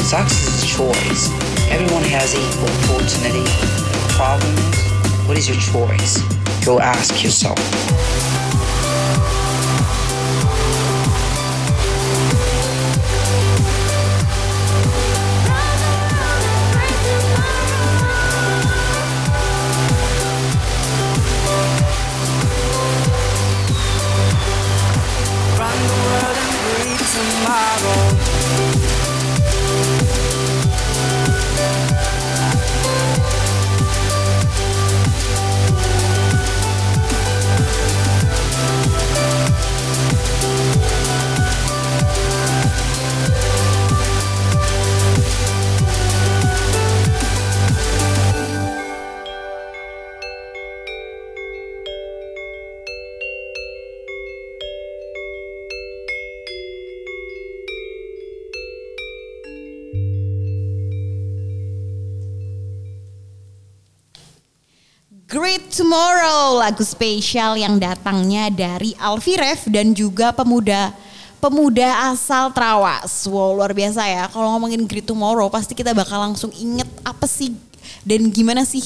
Success is a choice. Everyone has equal opportunity. The problem is, what is your choice? Go ask yourself. Great Tomorrow, lagu spesial yang datangnya dari Alfiref dan juga pemuda pemuda asal Trawas. Wow, luar biasa ya. Kalau ngomongin Great Tomorrow pasti kita bakal langsung inget apa sih dan gimana sih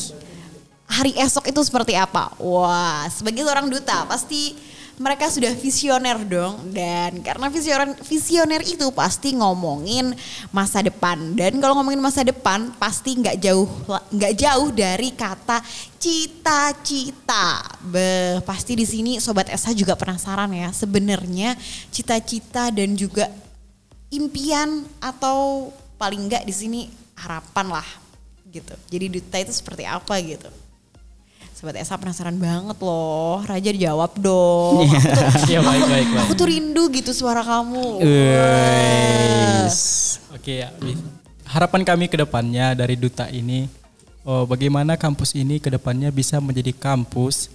hari esok itu seperti apa. Wah, sebagai seorang duta pasti mereka sudah visioner dong, dan karena visioner, visioner itu pasti ngomongin masa depan, dan kalau ngomongin masa depan pasti nggak jauh nggak jauh dari kata cita-cita. Beh, pasti di sini sobat Esa juga penasaran ya sebenarnya cita-cita dan juga impian atau paling nggak di sini harapan lah gitu. Jadi duta itu seperti apa gitu. Sobat Esa penasaran banget loh, Raja dijawab dong. Aku tuh, ya, baik, baik, baik. Aku tuh rindu gitu suara kamu. Yes. Oke ya, harapan kami ke depannya dari Duta ini, oh, bagaimana kampus ini ke depannya bisa menjadi kampus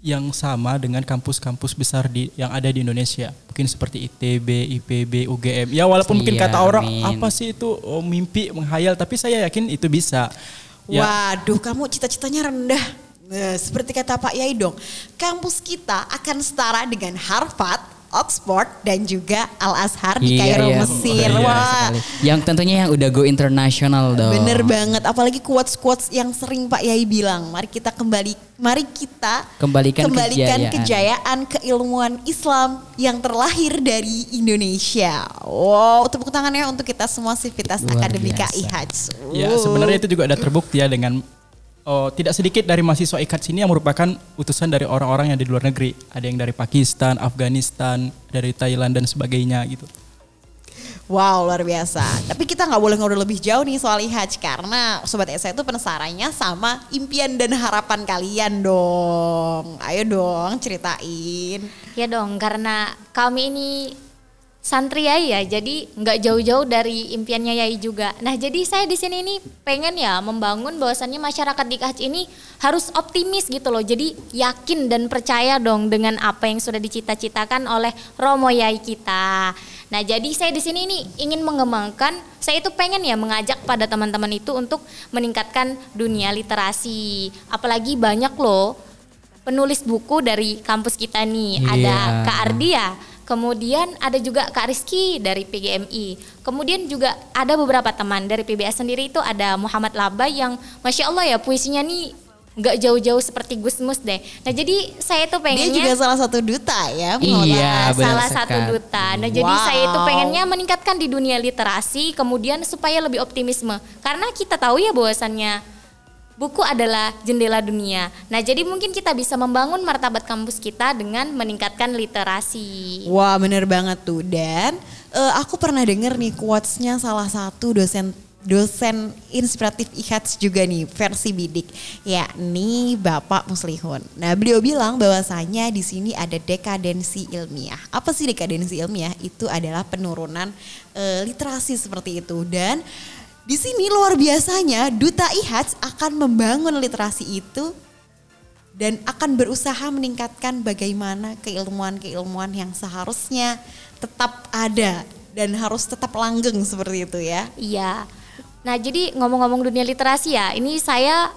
yang sama dengan kampus-kampus besar di yang ada di Indonesia. Mungkin seperti I T B, I P B, U G M. Ya walaupun iya, mungkin kata orang amin. Apa sih itu oh, mimpi, menghayal, tapi saya yakin itu bisa. Ya. Waduh, kamu cita-citanya rendah. Seperti kata Pak Yai dong, kampus kita akan setara dengan Harvard, Oxford, dan juga Al Azhar di iya, Kairo iya. Mesir. Oh, wah, iya, yang tentunya yang udah go internasional dong. Bener banget, apalagi quotes-quotes yang sering Pak Yai bilang. Mari kita kembali, mari kita kembalikan, kembalikan kejayaan. kejayaan keilmuan Islam yang terlahir dari Indonesia. Wow, tepuk tangannya untuk kita semua Sivitas Akademika I H A C. Oh. Ya, sebenarnya itu juga ada terbukti ya dengan oh, tidak sedikit dari mahasiswa I K A D sini yang merupakan utusan dari orang-orang yang di luar negeri. Ada yang dari Pakistan, Afghanistan, dari Thailand dan sebagainya gitu. Wow, luar biasa. Tapi kita gak boleh ngobrol lebih jauh nih soal I H A C karena Sobat Esa itu penasarannya sama impian dan harapan kalian dong. Ayo dong ceritain. Ya dong, karena kami ini santri Yai ya, jadi nggak jauh-jauh dari impiannya Yai juga. Nah, jadi saya di sini ini pengen ya membangun bahwasannya masyarakat di I H A C ini harus optimis gitu loh. Jadi yakin dan percaya dong dengan apa yang sudah dicita-citakan oleh Romo Yai kita. Nah, jadi saya di sini ini ingin mengembangkan. Saya itu pengen ya mengajak pada teman-teman itu untuk meningkatkan dunia literasi. Apalagi banyak loh penulis buku dari kampus kita nih. Yeah. Ada Kak Ardi ya. Kemudian ada juga Kak Rizky dari P G M I. Kemudian juga ada beberapa teman dari P B S sendiri, itu ada Muhammad Laba yang Masya Allah ya puisinya nih nggak jauh-jauh seperti Gusmus deh. Nah jadi saya itu pengennya. Dia juga salah satu duta ya. Iya salah sekat. satu duta. Nah wow. jadi saya itu pengennya meningkatkan di dunia literasi. Kemudian supaya lebih optimisme. Karena kita tahu ya bahwasannya buku adalah jendela dunia. Nah, jadi mungkin kita bisa membangun martabat kampus kita dengan meningkatkan literasi. Wah, bener banget tuh. Dan uh, aku pernah dengar nih quotes-nya salah satu dosen dosen inspiratif I H A C juga nih versi bidik, yakni Bapak Muslihun. Nah, beliau bilang bahwasanya di sini ada dekadensi ilmiah. Apa sih dekadensi ilmiah? Itu adalah penurunan uh, literasi seperti itu. Dan di sini luar biasanya Duta I H A C akan membangun literasi itu dan akan berusaha meningkatkan bagaimana keilmuan-keilmuan yang seharusnya tetap ada dan harus tetap langgeng seperti itu ya. Iya. Nah jadi ngomong-ngomong dunia literasi ya, ini saya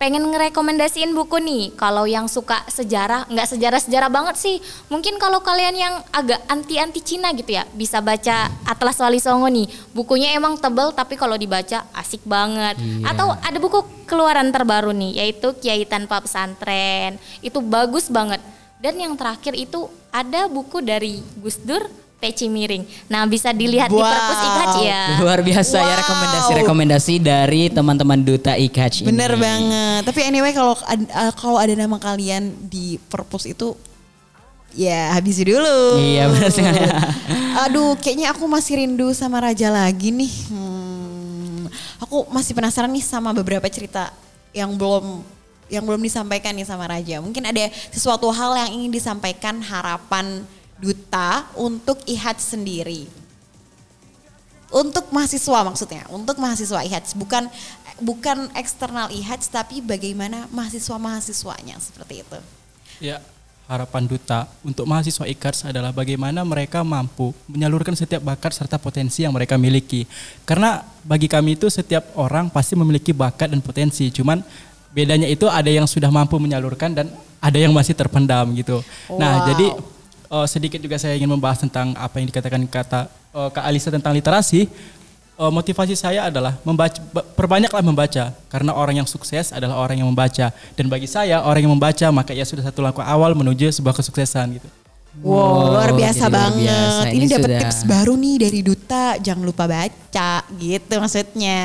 pengen ngerekomendasiin buku nih. Kalau yang suka sejarah, nggak sejarah-sejarah banget sih, mungkin kalau kalian yang agak anti-anti Cina gitu ya, bisa baca Atlas Wali Songo nih. Bukunya emang tebal tapi kalau dibaca asik banget. Iya. Atau ada buku keluaran terbaru nih, yaitu Kiai Tanpa Pesantren. Itu bagus banget. Dan yang terakhir itu ada buku dari Gus Dur, Peci Miring. Nah bisa dilihat wow. di perpus I K H ya. Luar biasa wow. ya rekomendasi-rekomendasi dari teman-teman Duta I K H ini. Bener banget. Tapi anyway kalau kalau ada nama kalian di perpus itu ya habisi dulu. Iya benar sekali. Aduh kayaknya aku masih rindu sama Raja lagi nih. Hmm, aku masih penasaran nih sama beberapa cerita yang belum yang belum disampaikan nih sama Raja. Mungkin ada sesuatu hal yang ingin disampaikan, harapan Duta untuk I H A C sendiri, untuk mahasiswa maksudnya, untuk mahasiswa I H A C, bukan bukan eksternal I H A C tapi bagaimana mahasiswa-mahasiswanya seperti itu. Ya, harapan Duta untuk mahasiswa I H A C adalah bagaimana mereka mampu menyalurkan setiap bakat serta potensi yang mereka miliki. Karena bagi kami itu setiap orang pasti memiliki bakat dan potensi, cuman bedanya itu ada yang sudah mampu menyalurkan dan ada yang masih terpendam gitu. Wow. Nah, jadi Uh, sedikit juga saya ingin membahas tentang apa yang dikatakan kata uh, Kak Alisa tentang literasi. Uh, motivasi saya adalah membaca, perbanyaklah membaca, karena orang yang sukses adalah orang yang membaca. Dan bagi saya orang yang membaca maka ia sudah satu langkah awal menuju sebuah kesuksesan gitu. Wow, wow luar biasa banget. Luar biasa. Ini, Ini dapat sudah... tips baru nih dari Duta, jangan lupa baca gitu maksudnya.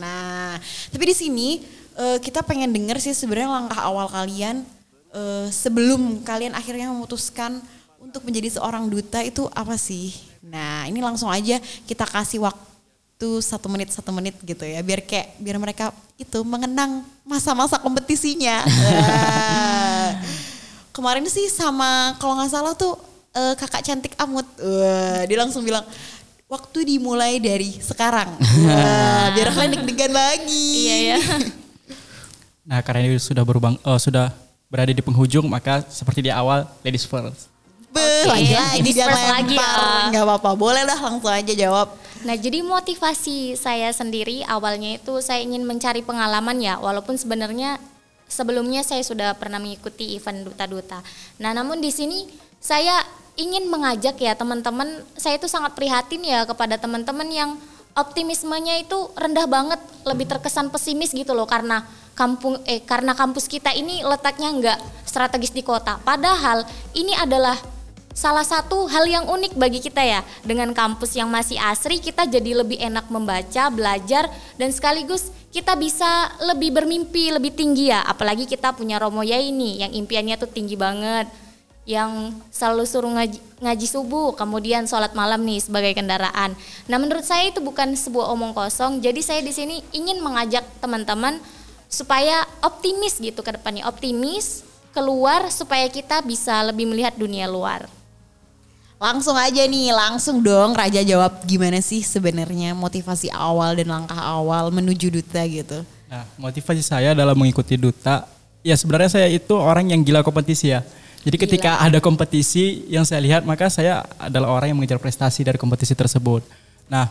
Nah, tapi di sini uh, kita pengen dengar sih sebenarnya langkah awal kalian uh, sebelum kalian akhirnya memutuskan untuk menjadi seorang duta itu apa sih? Nah ini langsung aja kita kasih waktu satu menit satu menit gitu ya, biar kayak biar mereka itu mengenang masa-masa kompetisinya. uh, kemarin sih sama kalau nggak salah tuh uh, kakak cantik Amut, uh, dia langsung bilang waktu dimulai dari sekarang. uh, biar kalian deg-degan lagi. Iya ya. Nah karena ini sudah berubang, uh, sudah berada di penghujung maka seperti di awal ladies first. Lagi lah, ini dia lempar, nggak apa-apa, boleh lah langsung aja jawab. Nah jadi motivasi saya sendiri awalnya itu saya ingin mencari pengalaman ya, walaupun sebenarnya sebelumnya saya sudah pernah mengikuti event duta-duta. Nah namun di sini saya ingin mengajak ya teman-teman, saya itu sangat prihatin ya kepada teman-teman yang optimismenya itu rendah banget, lebih terkesan pesimis gitu loh karena kampung eh karena kampus kita ini letaknya nggak strategis di kota. Padahal ini adalah salah satu hal yang unik bagi kita ya, dengan kampus yang masih asri kita jadi lebih enak membaca, belajar dan sekaligus kita bisa lebih bermimpi lebih tinggi ya, apalagi kita punya Romo Yai ini yang impiannya tuh tinggi banget, yang selalu suruh ngaji, ngaji subuh kemudian sholat malam nih sebagai kendaraan. Nah menurut saya itu bukan sebuah omong kosong, jadi saya di sini ingin mengajak teman-teman supaya optimis gitu ke depannya, optimis keluar supaya kita bisa lebih melihat dunia luar. Langsung aja nih, langsung dong Raja jawab gimana sih sebenarnya motivasi awal dan langkah awal menuju duta gitu. Nah, motivasi saya dalam mengikuti duta, ya sebenarnya saya itu orang yang gila kompetisi ya. Jadi ketika gila. Ada kompetisi yang saya lihat, maka saya adalah orang yang mengejar prestasi dari kompetisi tersebut. Nah,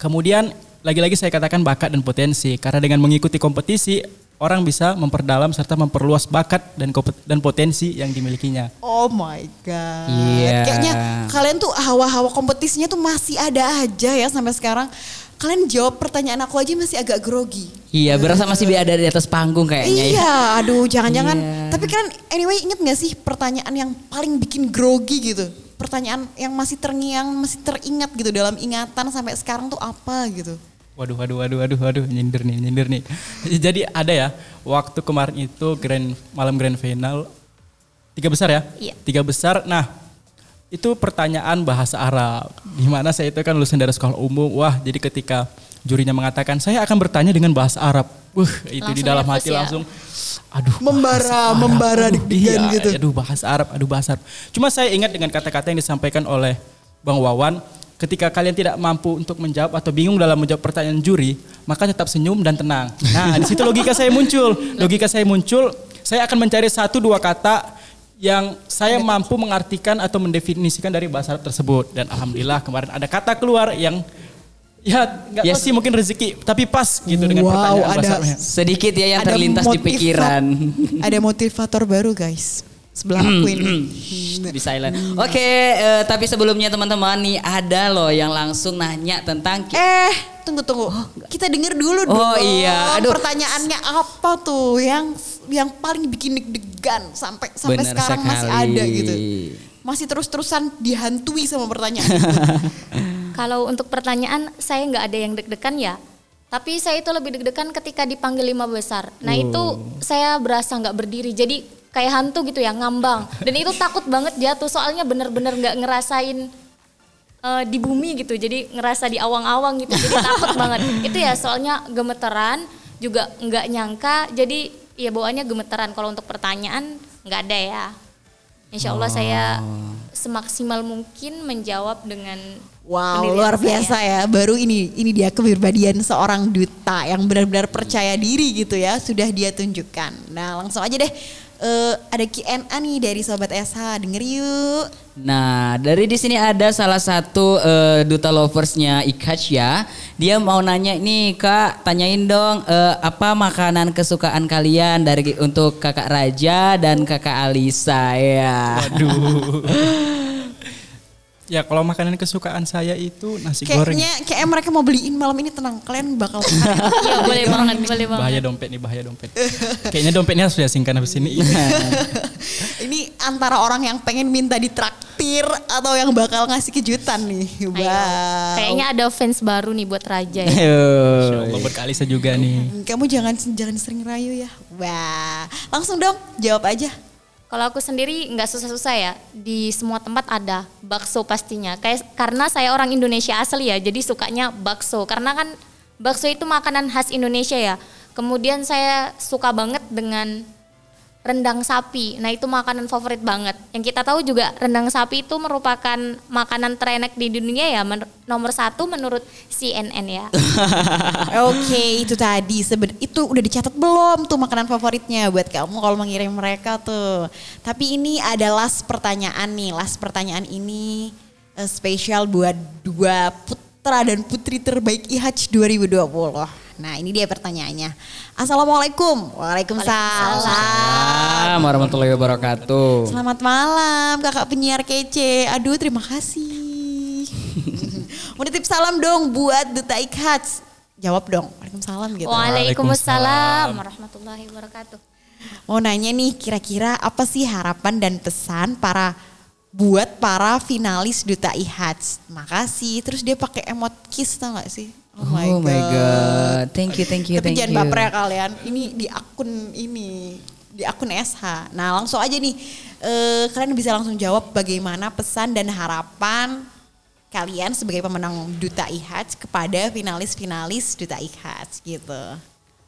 kemudian lagi-lagi saya katakan bakat dan potensi, karena dengan mengikuti kompetisi orang bisa memperdalam serta memperluas bakat dan dan potensi yang dimilikinya. Oh my god. Yeah. Kayaknya kalian tuh hawa-hawa kompetisinya tuh masih ada aja ya sampai sekarang. Kalian jawab pertanyaan aku aja masih agak grogi. Iya, berasa masih ada di atas panggung kayaknya. Iya, aduh jangan-jangan. Yeah. Tapi kalian anyway inget gak sih pertanyaan yang paling bikin grogi gitu? Pertanyaan yang masih terngiang, masih teringat gitu dalam ingatan sampai sekarang tuh apa gitu? Waduh, waduh, waduh, waduh, waduh, nyindir nih, nyindir nih. Jadi ada ya, waktu kemarin itu grand, malam grand final, tiga besar ya? Iya. Tiga besar, nah itu pertanyaan bahasa Arab. Dimana saya itu kan lulusan dari sekolah umum, wah jadi ketika jurinya mengatakan, saya akan bertanya dengan bahasa Arab. Wah uh, itu langsung di dalam hati ya? Langsung, aduh membara, membara deg-degan gitu. Aduh bahasa Arab, aduh bahasa Arab. Cuma saya ingat dengan kata-kata yang disampaikan oleh Bang Wawan, ketika kalian tidak mampu untuk menjawab atau bingung dalam menjawab pertanyaan juri, maka tetap senyum dan tenang. Nah, di situ logika saya muncul. Logika saya muncul, saya akan mencari satu dua kata yang saya mampu mengartikan atau mendefinisikan dari bahasa Arab tersebut. Dan alhamdulillah kemarin ada kata keluar yang ya nggak yes. Tahu sih mungkin rezeki, tapi pas gitu dengan wow, pertanyaan bahasa Arabnya. Sedikit ya yang terlintas motiva- di pikiran. Ada motivator baru guys. Sebelah aku ini di silent. Oke, okay, uh, tapi sebelumnya teman-teman nih ada loh yang langsung nanya tentang ki- eh tunggu tunggu oh, kita denger dulu dong. Oh iya, aduh pertanyaannya apa tuh yang yang paling bikin deg-degan sampai sampai bener sekarang sekali. Masih ada gitu, masih terus-terusan dihantui sama pertanyaan. Kalau untuk pertanyaan saya nggak ada yang deg-degan ya. Tapi saya itu lebih deg-degan ketika dipanggil lima besar. Nah oh. Itu saya berasa nggak berdiri. Jadi kayak hantu gitu ya, ngambang. Dan itu takut banget jatuh, soalnya bener-bener gak ngerasain uh, di bumi gitu. Jadi ngerasa di awang-awang gitu, jadi takut banget. Itu ya soalnya gemeteran, juga gak nyangka. Jadi ya bawaannya gemeteran, kalau untuk pertanyaan gak ada ya. Insya Allah oh. Saya semaksimal mungkin menjawab dengan wow, luar biasa saya. Ya. Baru ini ini dia kepribadian seorang duta yang benar-benar percaya diri gitu ya. Sudah dia tunjukkan. Nah langsung aja deh. Uh, ada Q and A nih dari Sobat S H, denger yuk. Nah, dari di sini ada salah satu uh, duta loversnya I H A C ya. Dia mau nanya nih, Kak, tanyain dong uh, apa makanan kesukaan kalian dari untuk Kakak Raja dan Kakak Alisa ya. Waduh. Ya kalau makanan kesukaan saya itu nasi kayaknya, goreng. Kayaknya kayak mereka mau beliin malam ini, tenang kalian bakal. Iya boleh banget, boleh banget. Bahaya dompet nih, bahaya dompet. Kayaknya dompetnya harus diasingkan habis ini. Ini antara orang yang pengen minta ditraktir atau yang bakal ngasih kejutan nih. Wow. Kayaknya ada fans baru nih buat Raja ya. Insya Allah buat Alisa juga nih. Kamu jangan jangan sering rayu ya. Wah, langsung dong jawab aja. Kalau aku sendiri nggak susah-susah ya, di semua tempat ada bakso pastinya. Kayak karena saya orang Indonesia asli ya, jadi sukanya bakso. Karena kan bakso itu makanan khas Indonesia ya. Kemudian saya suka banget dengan rendang sapi. Nah itu makanan favorit banget. Yang kita tahu juga rendang sapi itu merupakan makanan terenak di dunia ya, men- nomor satu menurut C N N ya. Oke okay, itu tadi seben- itu udah dicatat belum tuh makanan favoritnya buat kamu kalau mengirim mereka tuh. Tapi ini ada last pertanyaan nih, last pertanyaan ini uh, spesial buat dua putra dan putri terbaik I H A C dua ribu dua puluh. Nah ini dia pertanyaannya. Assalamualaikum. Waalaikumsalam. Waalaikumsalam warahmatullahi wabarakatuh. Selamat malam kakak penyiar kece. Aduh terima kasih. Menitip salam dong buat Duta I K H A C. Jawab dong. Waalaikumsalam gitu. Waalaikumsalam warahmatullahi wabarakatuh. Mau nanya nih, kira-kira apa sih harapan dan pesan para buat para finalis Duta I H A C? Makasih. Terus dia pakai emot kiss, tau gak sih? Oh my, oh my god. god. Thank you, thank you, Tapi thank you. Tapi jangan baper ya kalian. Ini di akun ini, di akun S H. Nah, langsung aja nih. Eh, kalian bisa langsung jawab bagaimana pesan dan harapan kalian sebagai pemenang Duta I H A C kepada finalis-finalis Duta I H A C gitu.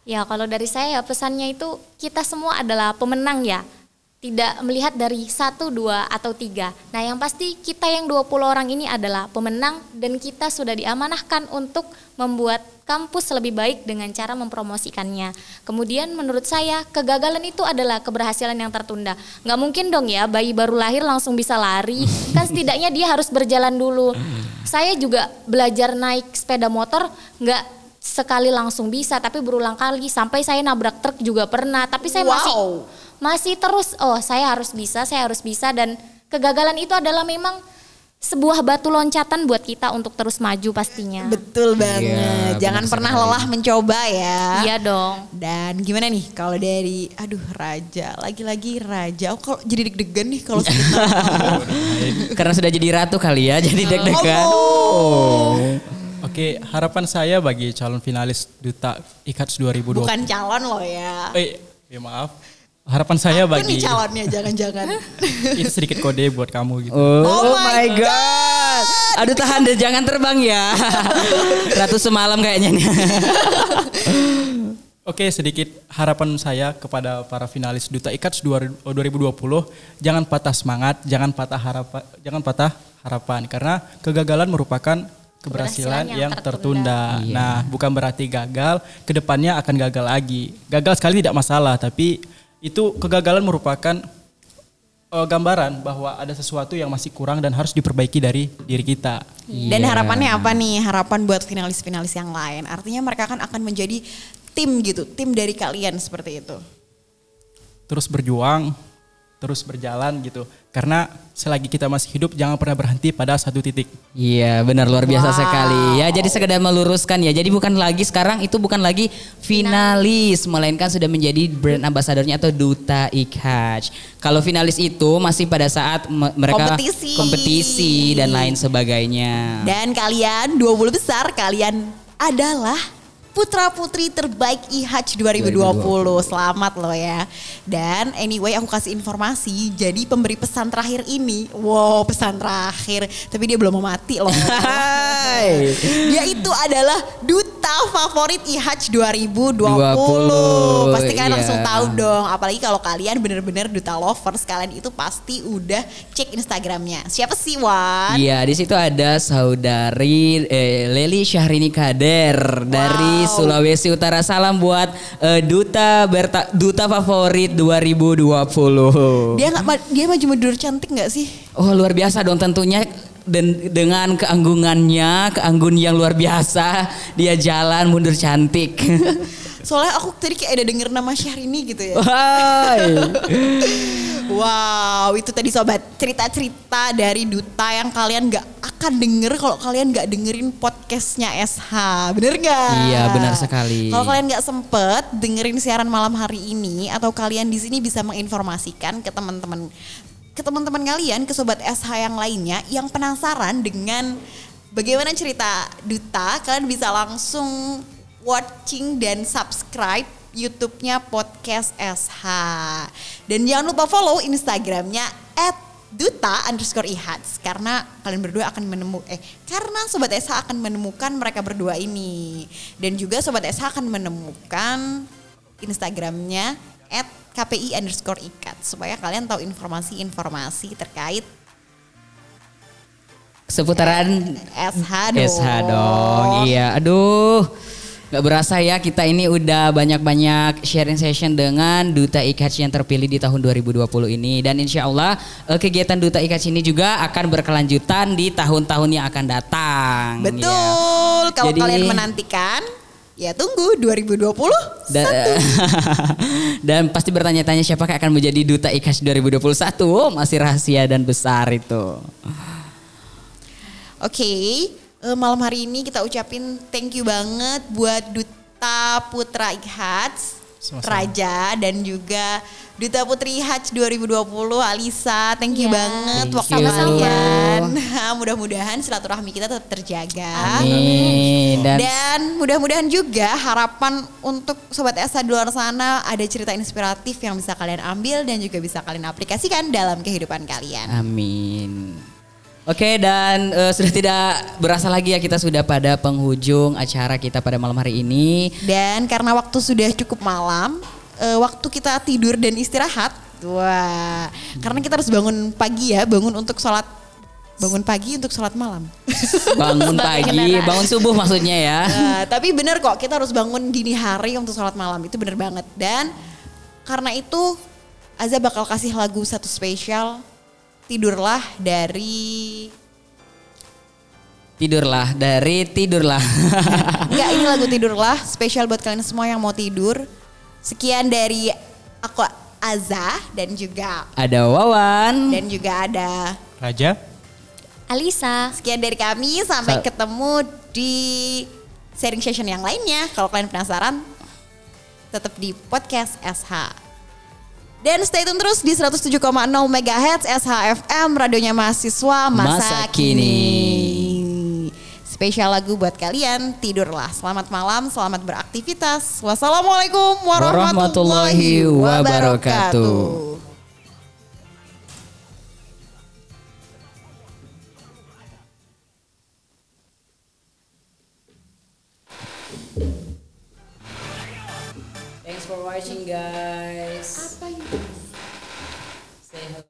Ya kalau dari saya pesannya itu kita semua adalah pemenang ya. Tidak melihat dari satu, dua, atau tiga. Nah yang pasti kita yang dua puluh orang ini adalah pemenang dan kita sudah diamanahkan untuk membuat kampus lebih baik dengan cara mempromosikannya. Kemudian menurut saya kegagalan itu adalah keberhasilan yang tertunda. Gak mungkin dong ya bayi baru lahir langsung bisa lari. Kan setidaknya dia harus berjalan dulu. Saya juga belajar naik sepeda motor gak sekali langsung bisa, tapi berulang kali sampai saya nabrak truk juga pernah, tapi saya wow. masih masih terus oh saya harus bisa, saya harus bisa, dan kegagalan itu adalah memang sebuah batu loncatan buat kita untuk terus maju pastinya. Betul banget. Iya, jangan pernah sekali. lelah mencoba ya. Iya dong. Dan gimana nih kalau dari aduh raja, lagi-lagi raja. Oh, kalau jadi deg-degan nih kalau karena sudah jadi ratu kali ya, jadi deg-degan. Oh. Oke, harapan saya bagi calon finalis Duta I K A T S dua ribu dua puluh. Bukan calon loh ya. Eh, ya maaf. Harapan saya aku bagi nih calonnya jangan-jangan itu sedikit kode buat kamu gitu. Oh, oh my god. god. Aduh tahan deh jangan terbang ya. Ratu semalam kayaknya nih. Oke, sedikit harapan saya kepada para finalis Duta I K A T S dua ribu dua puluh, jangan patah semangat, jangan patah harapan, jangan patah harapan karena kegagalan merupakan keberhasilan yang, yang tertunda. tertunda. Iya. Nah, bukan berarti gagal, kedepannya akan gagal lagi. Gagal sekali tidak masalah, tapi itu kegagalan merupakan uh, gambaran bahwa ada sesuatu yang masih kurang dan harus diperbaiki dari diri kita. Yeah. Dan harapannya apa nih? Harapan buat finalis-finalis yang lain. Artinya mereka kan akan menjadi tim gitu, tim dari kalian seperti itu. Terus berjuang, terus berjalan gitu. Karena selagi kita masih hidup jangan pernah berhenti pada satu titik. Iya benar, luar biasa wow. sekali. Ya jadi sekedar meluruskan ya. Jadi bukan lagi sekarang itu bukan lagi finalis, melainkan sudah menjadi brand ambassadornya atau duta I K H A C. Kalau finalis itu masih pada saat mereka kompetisi, kompetisi dan lain sebagainya. Dan kalian dua puluh besar kalian adalah putra putri terbaik I H A C dua ribu dua puluh. Selamat loh ya. Dan anyway aku kasih informasi, jadi pemberi pesan terakhir ini, wow pesan terakhir, tapi dia belum mau mati loh. Yaitu adalah duta favorit I H A C dua ribu dua puluh. Pasti kalian yeah. langsung tahu dong, apalagi kalau kalian benar-benar duta lovers, kalian itu pasti udah cek Instagramnya. Siapa sih Wan? Iya, yeah, di situ ada saudari eh, Leli Syahrini Kader wow. dari Sulawesi Utara. Salam buat uh, duta berta, duta favorit dua ribu dua puluh. Dia nggak dia maju mundur cantik nggak sih? Oh luar biasa dong tentunya. Den, dengan keanggungannya, keanggun yang luar biasa, dia jalan mundur cantik. Soalnya aku tadi kayak ada denger nama Syahrini gitu ya. Wow, itu tadi sobat cerita-cerita dari duta yang kalian gak akan denger kalau kalian gak dengerin podcastnya S H. Bener gak? Iya benar sekali. Kalau kalian gak sempet dengerin siaran malam hari ini, atau kalian di sini bisa menginformasikan ke teman-teman ke teman-teman kalian, ke sobat S H yang lainnya yang penasaran dengan bagaimana cerita duta, kalian bisa langsung watching dan subscribe YouTube-nya podcast S H. Dan jangan lupa follow Instagramnya at duta underscore I H A D S karena kalian berdua akan menemukan eh karena sobat S H akan menemukan mereka berdua ini, dan juga sobat S H akan menemukan Instagramnya at K P I underscore I K A T supaya kalian tahu informasi-informasi terkait seputaran S H dong. S H dong. Iya, aduh. Gak berasa ya kita ini udah banyak-banyak sharing session dengan Duta I K H yang terpilih di tahun dua ribu dua puluh ini. Dan insya Allah kegiatan Duta I K H ini juga akan berkelanjutan di tahun-tahun yang akan datang. Betul, ya. Kalau Jadi, kalian menantikan ya tunggu dua ribu dua puluh dan, dan pasti bertanya-tanya siapa yang akan menjadi Duta I K A S dua ribu dua puluh satu. Oh, masih rahasia dan besar itu. Oke, okay, malam hari ini kita ucapin thank you banget buat Duta Putra I K A S Raja dan juga Duta Putri I H A C dua ribu dua puluh Alisa. Thank you yeah. banget thank waktu kalian. Mudah-mudahan silaturahmi kita tetap terjaga. Amin. Dan, dan mudah-mudahan juga harapan untuk sobat S H di luar sana ada cerita inspiratif yang bisa kalian ambil dan juga bisa kalian aplikasikan dalam kehidupan kalian. Amin. Oke, dan uh, sudah tidak berasa lagi ya kita sudah pada penghujung acara kita pada malam hari ini. Dan karena waktu sudah cukup malam, uh, waktu kita tidur dan istirahat. Wah, karena kita harus bangun pagi ya, bangun untuk sholat. Bangun pagi untuk sholat malam. Bangun pagi, bangun subuh maksudnya ya. Uh, tapi benar kok, kita harus bangun dini hari untuk sholat malam. Itu benar banget. Dan karena itu Azza bakal kasih lagu satu spesial, Tidurlah dari Tidurlah, dari Tidurlah. Enggak, ini lagu Tidurlah, spesial buat kalian semua yang mau tidur. Sekian dari aku Azza dan juga ada Wawan dan juga ada Raja, Alisa. Sekian dari kami, sampai Sa- ketemu di sharing session yang lainnya. Kalau kalian penasaran, tetap di podcast S H. Dan stay tune terus di seratus tujuh koma nol megahertz S H F M, radionya mahasiswa masa, masa kini. Spesial lagu buat kalian, tidurlah. Selamat malam, selamat beraktivitas. Wassalamualaikum warahmatullahi, warahmatullahi wabarakatuh. Thanks for watching, guys. Apa ini? Say hello.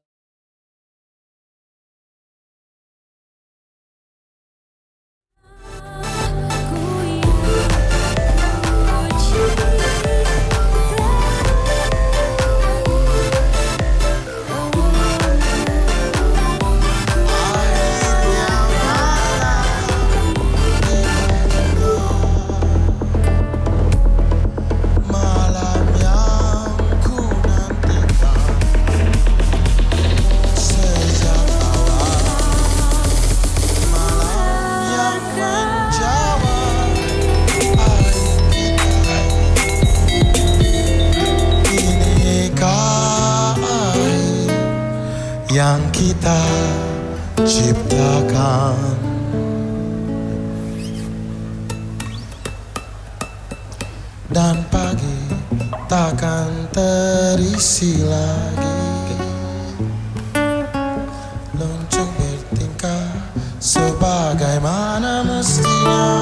Yang kita ciptakan, dan pagi takkan terisi lagi. Lonceng bertingkah